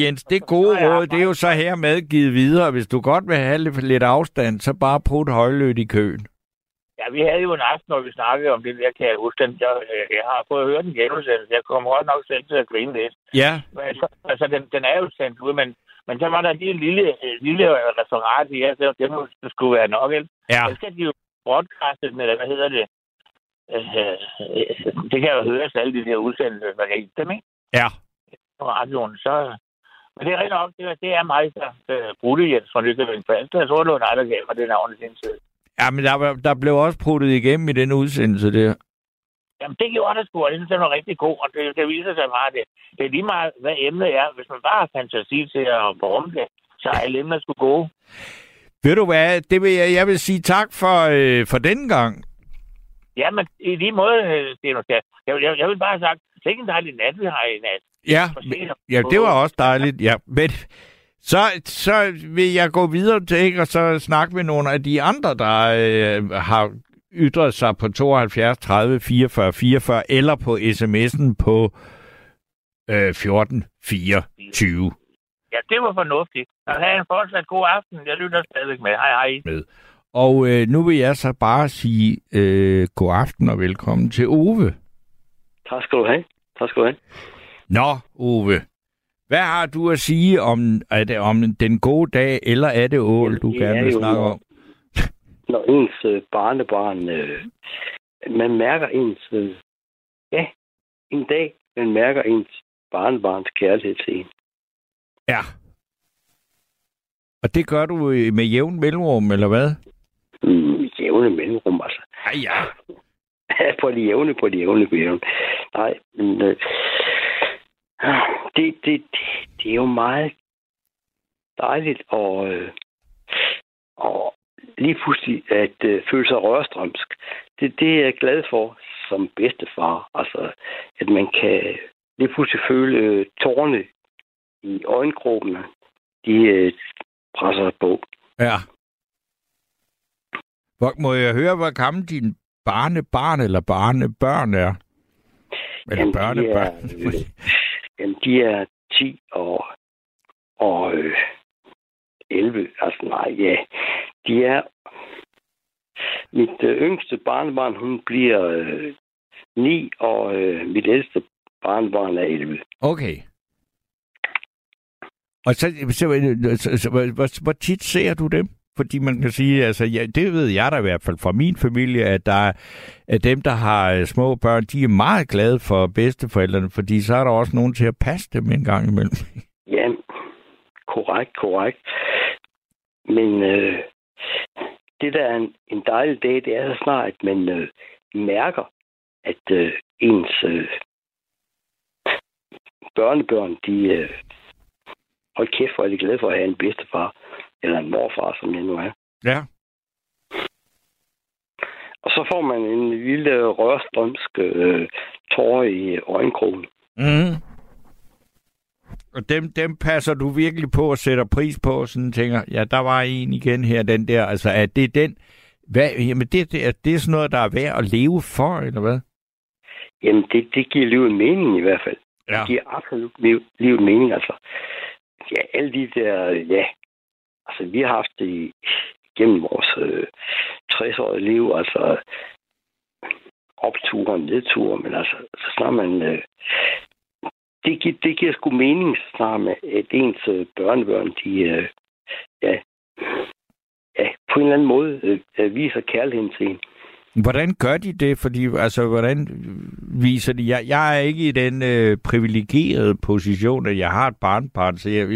Jens, det gode råd, det er jo så her medgivet videre. Hvis du godt vil have lidt afstand, så bare prøv et højlødt i køen. Ja, vi havde jo en aften, når vi snakkede om det der, kan jeg huske den. Jeg har fået hørt den genudsendelse. Jeg kommer godt nok selv til at grine lidt. Ja. Altså, den er jo sendt ud, men så var der lige en lille referat i her, så det skulle være nok. Ja. Så skal de jo broadcaste den, eller hvad hedder det? Det kan jo høres alle de der udsendelser, man kan ikke dem, ikke? Ja. Radioen, så... Men det er rigtig nok, det er mig, der brugte Jens fra Nykøbing Falster. Jeg tror, det var nej, der gav mig det navn i sin tid. Ja, men der blev også bruttet igennem i den udsendelse der. Jamen, det gjorde der sgu, og det synes jeg var rigtig god, og det viser sig bare, det er lige meget, hvad emnet er. Hvis man bare har fantasi til at brumme det, så er alle emner sgu gode. Ved du hvad, jeg vil sige tak for denne gang. Ja, men i lige måde, Stenus, jeg vil bare have sagt, det er ikke en dejlig nat, vi har i nat. Ja, ja, det var også dejligt. Ja. Men så vil jeg gå videre til ikke, og så snakke med nogle af de andre, der har ytret sig på 72 30 44 44 eller på sms'en på 14 24. Ja, det var fornuftigt. Og have en fortsat god aften. Jeg lytter stadig med. Hej, hej. Og nu vil jeg så bare sige god aften og velkommen til Ove. Tak skal du have. Tak skal du have. Nå, Ove, hvad har du at sige om den gode dag, eller er det ål, du gerne vil snakke om? Når ens barnebarn, man mærker ens, ja, en dag, man mærker ens barnebarns kærlighed til en. Ja. Og det gør du med jævn mellemrum, eller hvad? Jævne mellemrum, altså. Ej, ja. På de jævne. Nej, men... Det er jo meget dejligt og lige pludselig at føle sig rørstrømsk. Det er jeg glad for som bedstefar. Altså, at man kan lige pludselig føle tårerne i øjenkrogen. De presser på. Ja. Må jeg høre, hvor gammel din barnebarn eller barnebørn er? Eller børnebørn? Jamen, de er 10 og 11. Altså, nej, ja. De er... Mit yngste barnebarn, hun bliver 9, og mit ældste barnebarn er 11. Okay. Og så hvor tit ser du dem? Fordi man kan sige, altså, ja, det ved jeg da i hvert fald fra min familie, at der er dem, der har små børn, de er meget glade for bedsteforældrene, fordi så er der også nogen til at passe dem en gang imellem. Ja, korrekt. Men det, der er en dejlig dag, det er så snart, at man mærker, at ens børnebørn, de hold kæft, hvor er de glade for at have en bedstefar. Eller en morfar, som jeg nu er. Ja. Og så får man en lille rørstrømsk tårer i øjenkrogen. Mm. Og dem passer du virkelig på og sætter pris på, sådan tænker, ja, der var en igen her, den der. Altså, er det den? Hvad, jamen, det er sådan noget, der er værd at leve for, eller hvad? Jamen, det giver livet mening i hvert fald. Ja. Det giver absolut livet mening, altså. Ja, alle de der, ja. Altså, vi har haft det gennem vores 60-årige liv, altså opture og nedture, men altså, så snart man... Det giver sgu mening, så snart man, at ens børnebørn, de på en eller anden måde viser kærligheden til en. Hvordan gør de det? Fordi, altså, hvordan viser de? Jeg er ikke i den privilegerede position, at jeg har et barnbarn, så jeg,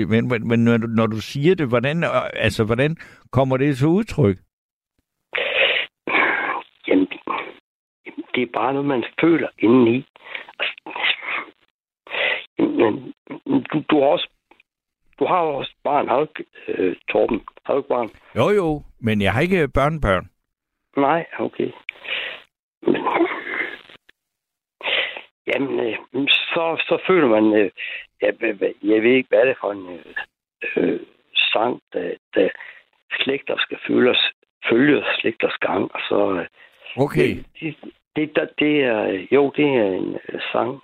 men når du siger det, hvordan kommer det til udtryk? Jamen, det er bare noget, man føler indeni. Jamen, du har også barn, har du ikke, Torben? Har du ikke barn? Jo, men jeg har ikke børnebørn. Nej, okay. Men, jamen, så føler man, jeg ved ikke, hvad det er for en sang, der slægter skal følge slægters gang, og så... Okay. Det er en sang,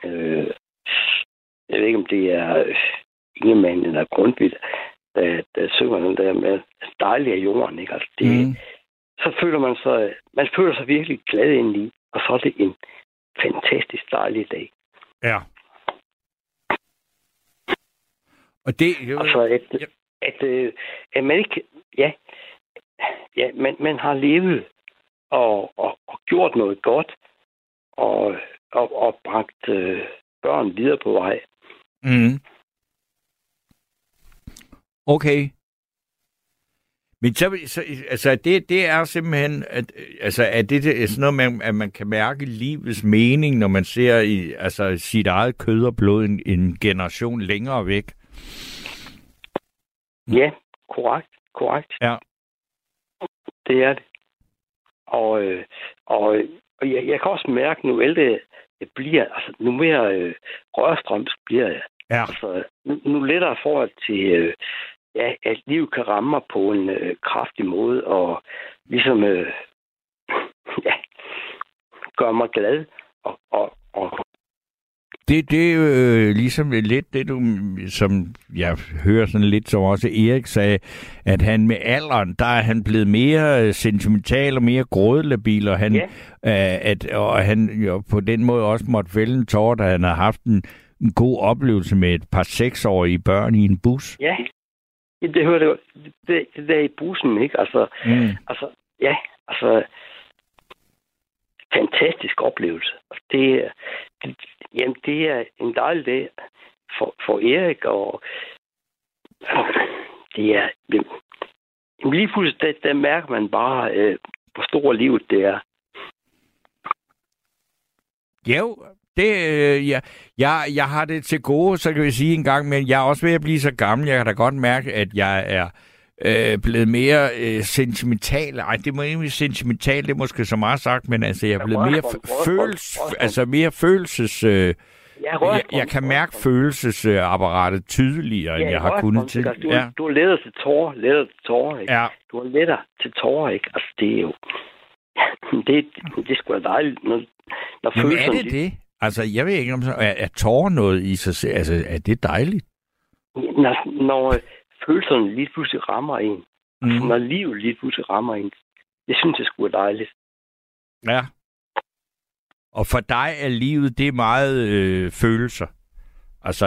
jeg ved ikke, om det er Ingemann eller Grundtvig, der synger den der med dejlig af jorden, ikke? Altså, det... Mm. Så føler man sig, virkelig glad indeni, og så er det en fantastisk dejlig dag. Ja. Og det... Altså, at man ikke... Ja, man har levet og gjort noget godt, og bragt børn videre på vej. Mm. Okay. Men så altså det er simpelthen at, altså at det er sådan noget man, at man kan mærke livets mening, når man ser i altså sit eget kød og blod en generation længere væk. Ja, korrekt. Ja. Det er det. Og jeg kan også mærke nu ældre jeg bliver, altså nu mere rørstrøms bliver jeg. Ja. Altså nu lettere forhold til ja, at livet kan ramme mig på en kraftig måde, og ligesom gøre mig glad. Og. Det er ligesom lidt det, du, som jeg hører sådan lidt, som også Erik sagde, at han med alderen, der er han blevet mere sentimental og mere grådelabil, og han, på den måde også måtte fælde en tår, da han har haft en god oplevelse med et par 6-årige børn i en bus. Ja. Det hører det det der i bussen, ikke? Altså, fantastisk oplevelse. Det er en dejlig dag for Erik, og det er... Lige pludselig, der mærker man bare, hvor stort livet det er. Jo, jeg har det til gode, så kan vi sige en gang, men jeg er også ved at blive så gammel. Jeg kan da godt mærke, at jeg er blevet mere sentimental. Ej, det må ikke sentimental, det er måske så meget sagt, men altså, jeg er blevet mere følelses... Jeg kan mærke følelsesapparatet tydeligere, end jeg har kunnet til. Ja. Du er lettere til tårer, ikke? Ja. Du er lettere til tårer, ikke? Altså, det er jo... Det er sgu da dejligt, når følelserne... Er det? Altså, jeg ved ikke, om så er tårer noget i sig selv. Altså, er det dejligt? Når følelserne lige pludselig rammer en. Mm. Når livet lige pludselig rammer en. Det synes jeg sgu er dejligt. Ja. Og for dig er livet, det er meget følelser. Altså,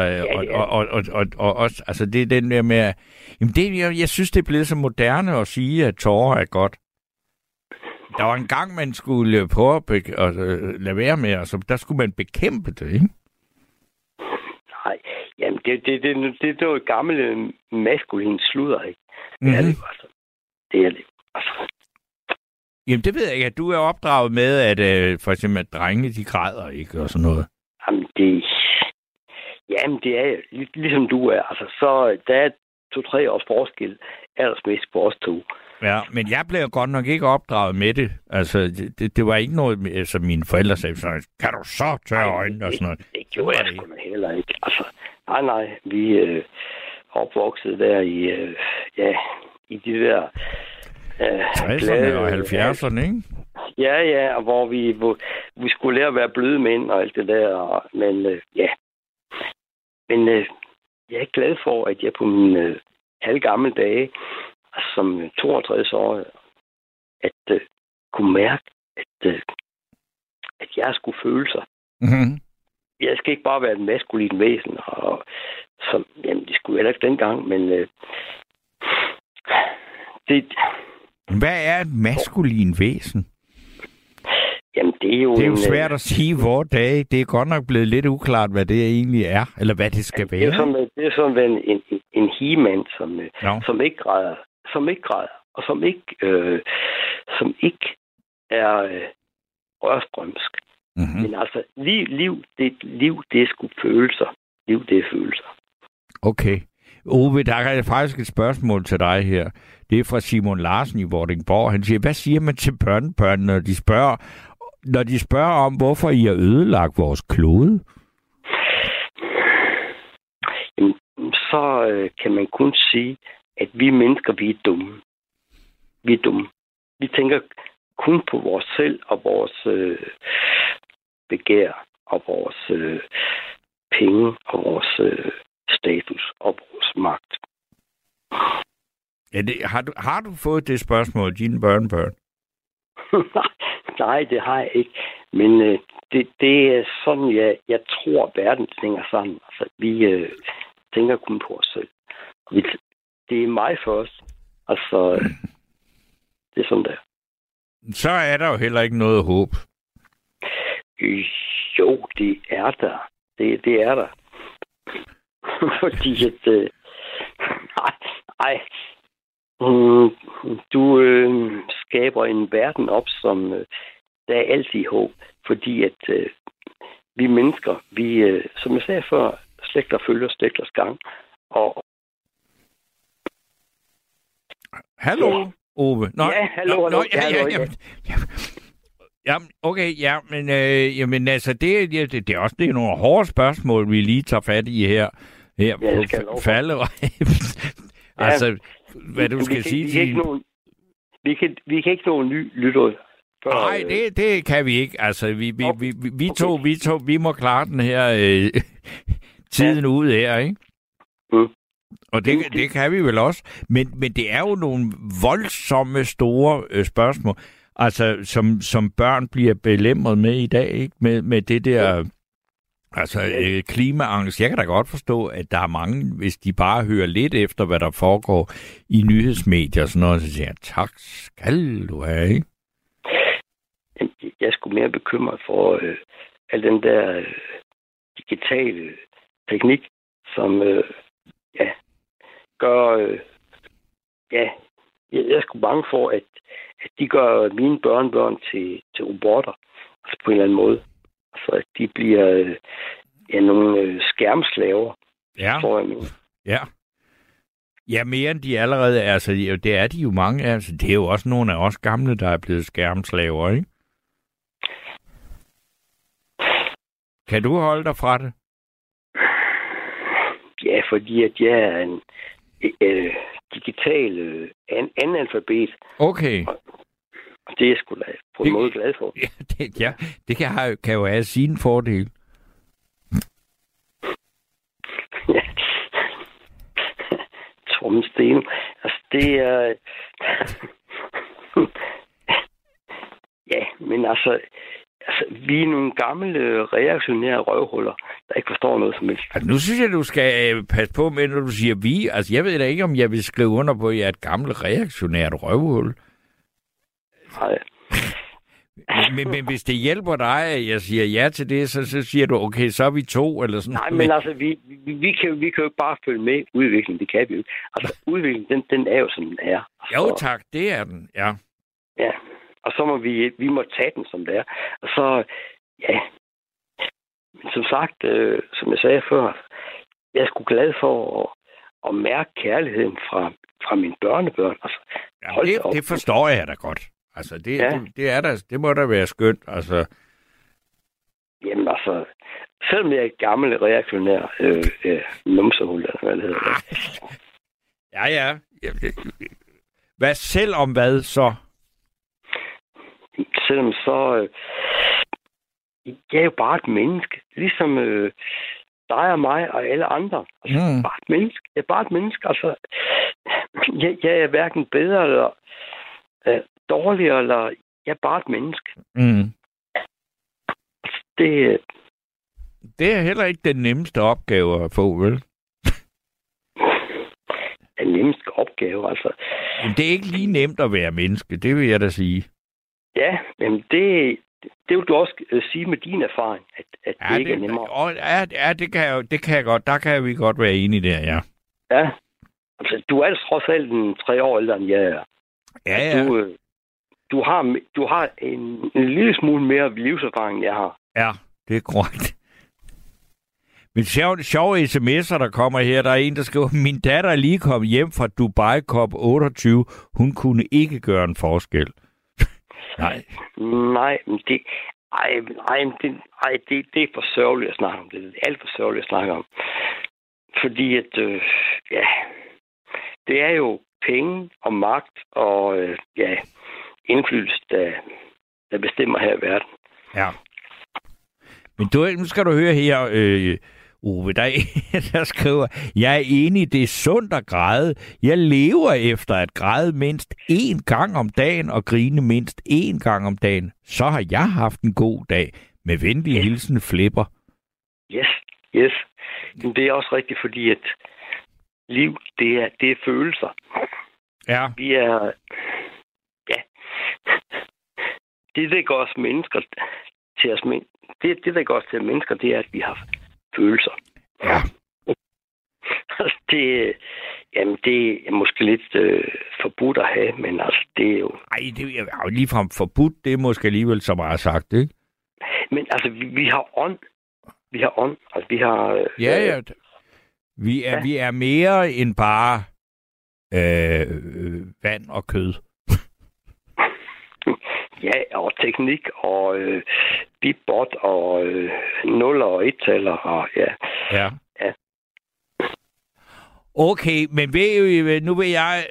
og også, altså, det er den der med, at, jamen det, jeg synes, det er blevet så moderne at sige, at tårer er godt. Der var en gang, man skulle prøve at lade være med, altså, der skulle man bekæmpe det, ikke? Nej, jamen det er jo et gammelt maskulin sludder, ikke? Mm-hmm. Det er det, altså. Det er det, altså. Jamen, det ved jeg ikke. Du er opdraget med, at for eksempel, at drenge, de græder, ikke? Og sådan noget. Jamen, det er ligesom du er. Altså, så der er 2-3 års forskel, aldersmæssigt på os to. Ja, men jeg blev godt nok ikke opdraget med det. Altså, det var ikke noget, som altså, mine forældre sagde sådan, kan du så tørre øjnene og sådan noget? Det gjorde jeg sgu heller ikke. Altså, nej, vi opvoksede der i de der... 60'erne og 70'erne, ikke? Ja, og hvor vi skulle lære at være bløde mænd og alt det der, men ja. Men jeg er glad for, at jeg på mine halvgamle dage, som 62 år, kunne mærke, at jeg skulle føle sig. Mm-hmm. Jeg skal ikke bare være et maskulin væsen, og som, jamen, det skulle jeg heller ikke dengang, men det... Hvad er et maskulin væsen? Jamen, det er jo... Det er jo svært at sige vores dage. Det er godt nok blevet lidt uklart, hvad det egentlig er, eller hvad det skal være. Det er som en he-man, som ikke græder, og som ikke er rørstrømsk. Mm-hmm. Men altså, liv, det er sgu følelser. Liv, det er følelser. Okay. Ove, der er faktisk et spørgsmål til dig her. Det er fra Simon Larsen i Vordingborg. Han siger, hvad siger man til børnebørnene, når de spørger om, hvorfor I har ødelagt vores klode? Jamen, så kan man kun sige, at vi mennesker, vi er dumme. Vi er dumme. Vi tænker kun på vores selv og vores begær og vores penge og vores... status og vores magt. Ja, har du fået det spørgsmål af dine børnebørn? Nej, det har jeg ikke. Men det er sådan, jeg tror, verden hænger sammen. Altså, vi tænker kun på os selv. Det er mig for os. Altså, det er sådan der. Så er der jo heller ikke noget håb. Jo, det er der. Det er der. Fordi at... Du skaber en verden op, som der er altid håb. Fordi at vi mennesker, som jeg sagde før, slægter følger slægters gang. Og... Hallo, ja. Ove. Nå, ja, hallo. Jamen, okay, ja, men altså, det er også det er nogle hårde spørgsmål, vi lige tager fat i her ja, på Falderøj. Altså, ja, hvad du skal sige til... Vi kan ikke nå en ny lytter. Nej, det kan vi ikke. Altså, vi må klare den her tiden ud her, ikke? Mm. Og det kan vi vel også. Men det er jo nogle voldsomme store spørgsmål. Altså, som børn bliver belemret med i dag, ikke? Med det der klimaangst. Jeg kan da godt forstå, at der er mange, hvis de bare hører lidt efter, hvad der foregår i nyhedsmedier og sådan noget, så siger jeg, tak skal du have, ikke? Jeg er sgu mere bekymret for al den der digitale teknik, som gør... Jeg er sgu bange for, at de gør mine børnebørn til robotter, altså på en eller anden måde. Altså, at de bliver nogle skærmslaver, tror jeg. Ja. Ja, mere end de allerede er. Altså, det er de jo mange af. Altså, det er jo også nogle af os gamle, der er blevet skærmslaver, ikke? Kan du holde dig fra det? Ja, fordi at jeg er en... digital analfabet. Okay. Og det er sgu da på en måde glad for. Ja, det kan jo have sin fordel. Ja. Trommesten. Altså, det er... Ja, men altså, vi er nogle gamle reaktionære røvhuller, der ikke forstår noget som helst. Altså, nu synes jeg, du skal passe på med, når du siger vi. Altså, jeg ved da ikke, om jeg vil skrive under på, at jeg er et gammelt reaktionært røvhul. Nej. Men hvis det hjælper dig, at jeg siger ja til det, så siger du, okay, så er vi to, eller sådan. Nej, men altså, vi kan jo ikke bare følge med udviklingen, det kan vi jo ikke. Altså, udviklingen, den er jo, som den er. Altså, jo tak, det er den, ja. Ja, og så må vi må tage den, som det er. Og så, ja, men som sagt, som jeg sagde før, jeg er sgu glad for at mærke kærligheden fra mine børnebørn. Altså, ja, det forstår jeg da godt. Altså, det må da være skønt, altså. Jamen, altså, selvom jeg er et gammel reaktionær numsehul, eller hvad det hedder. Ja. Hvad selvom hvad så? Selvom så... jeg er jo bare et menneske. Ligesom dig og mig og alle andre. Altså, bare et menneske. Jeg er bare et menneske, altså. Jeg er hverken bedre eller... dårligere, eller jeg er bare et menneske. Mm. Det er heller ikke den nemmeste opgave at få, vel? Den nemmeste opgave, altså. Men det er ikke lige nemt at være menneske, det vil jeg da sige. Ja, men det vil du også sige med din erfaring, at ja, det ikke er nemmere. Ja, det kan jeg godt. Der kan vi godt være enige der, ja. Ja. Altså, du er trods alt en 3 år ældre, end jeg er. Ja. Du har en lille smule mere livserfaring, jeg har. Ja, det er korrekt. Men sjove sms'er, der kommer her. Der er en, der skriver, min datter er lige kommet hjem fra Dubai COP 28. Hun kunne ikke gøre en forskel. Nej. Nej, men det... det er for sørgeligt at snakke om. Det er alt for sørgeligt at snakke om. Fordi at... det er jo... penge og magt og indflydelse, der bestemmer her i verden. Ja. Men nu skal du høre her, Ove, der skriver, jeg er enig, det er sundt at græde. Jeg lever efter at græde mindst 1 gang om dagen og grine mindst 1 gang om dagen. Så har jeg haft en god dag. Med venlig hilsen, Flipper. Yes. Det er også rigtigt, fordi at liv, det er følelser. Ja. Vi er... Ja. Det, der gør os mennesker til os... Det, der gør os til mennesker, det er, at vi har følelser. Ja. Det er måske lidt forbudt at have, men altså, det er jo... Ej, det er jo ligefrem forbudt. Det er måske alligevel så meget sagt, ikke? Men altså, vi har ånd. Altså, vi har... ja. Vi er mere end bare vand og kød. Ja, og teknik og bibot og nuller og ettaler og ja. Okay, men nu vil jeg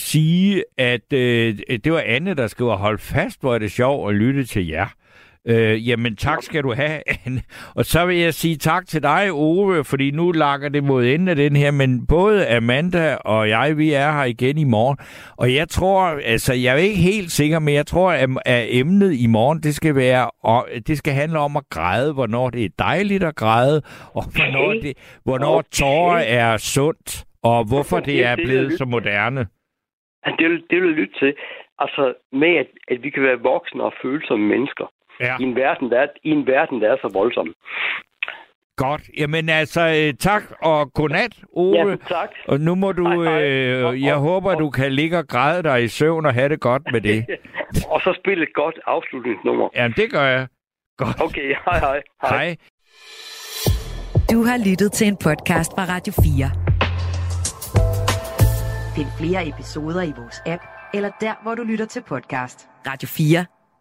sige, at det var Anne, der skrev, hold fast, hvor er det sjovt at lytte til jer. Jamen tak skal du have, Anne. Og så vil jeg sige tak til dig, Ove, fordi nu lakker det mod enden af den her, men både Amanda og jeg, vi er her igen i morgen. Og jeg tror, altså jeg er ikke helt sikker, men jeg tror, at emnet i morgen, det skal handle om at græde, hvornår det er dejligt at græde, og hvornår tårer er sundt, og hvorfor det er blevet så moderne. Det vil jeg lytte til. Altså med, at vi kan være voksne og følsomme mennesker. Ja. I en verden, der er så voldsom. Godt. Jamen altså, tak og godnat, Ove. Ja, tak. Og nu må du... Jeg håber, du kan ligge og græde dig i søvn og have det godt med det. Og så spille et godt afslutningsnummer. Jamen, det gør jeg. Godt. Okay, hej. Du har lyttet til en podcast fra Radio 4. Find flere episoder i vores app, eller der, hvor du lytter til podcast. Radio 4.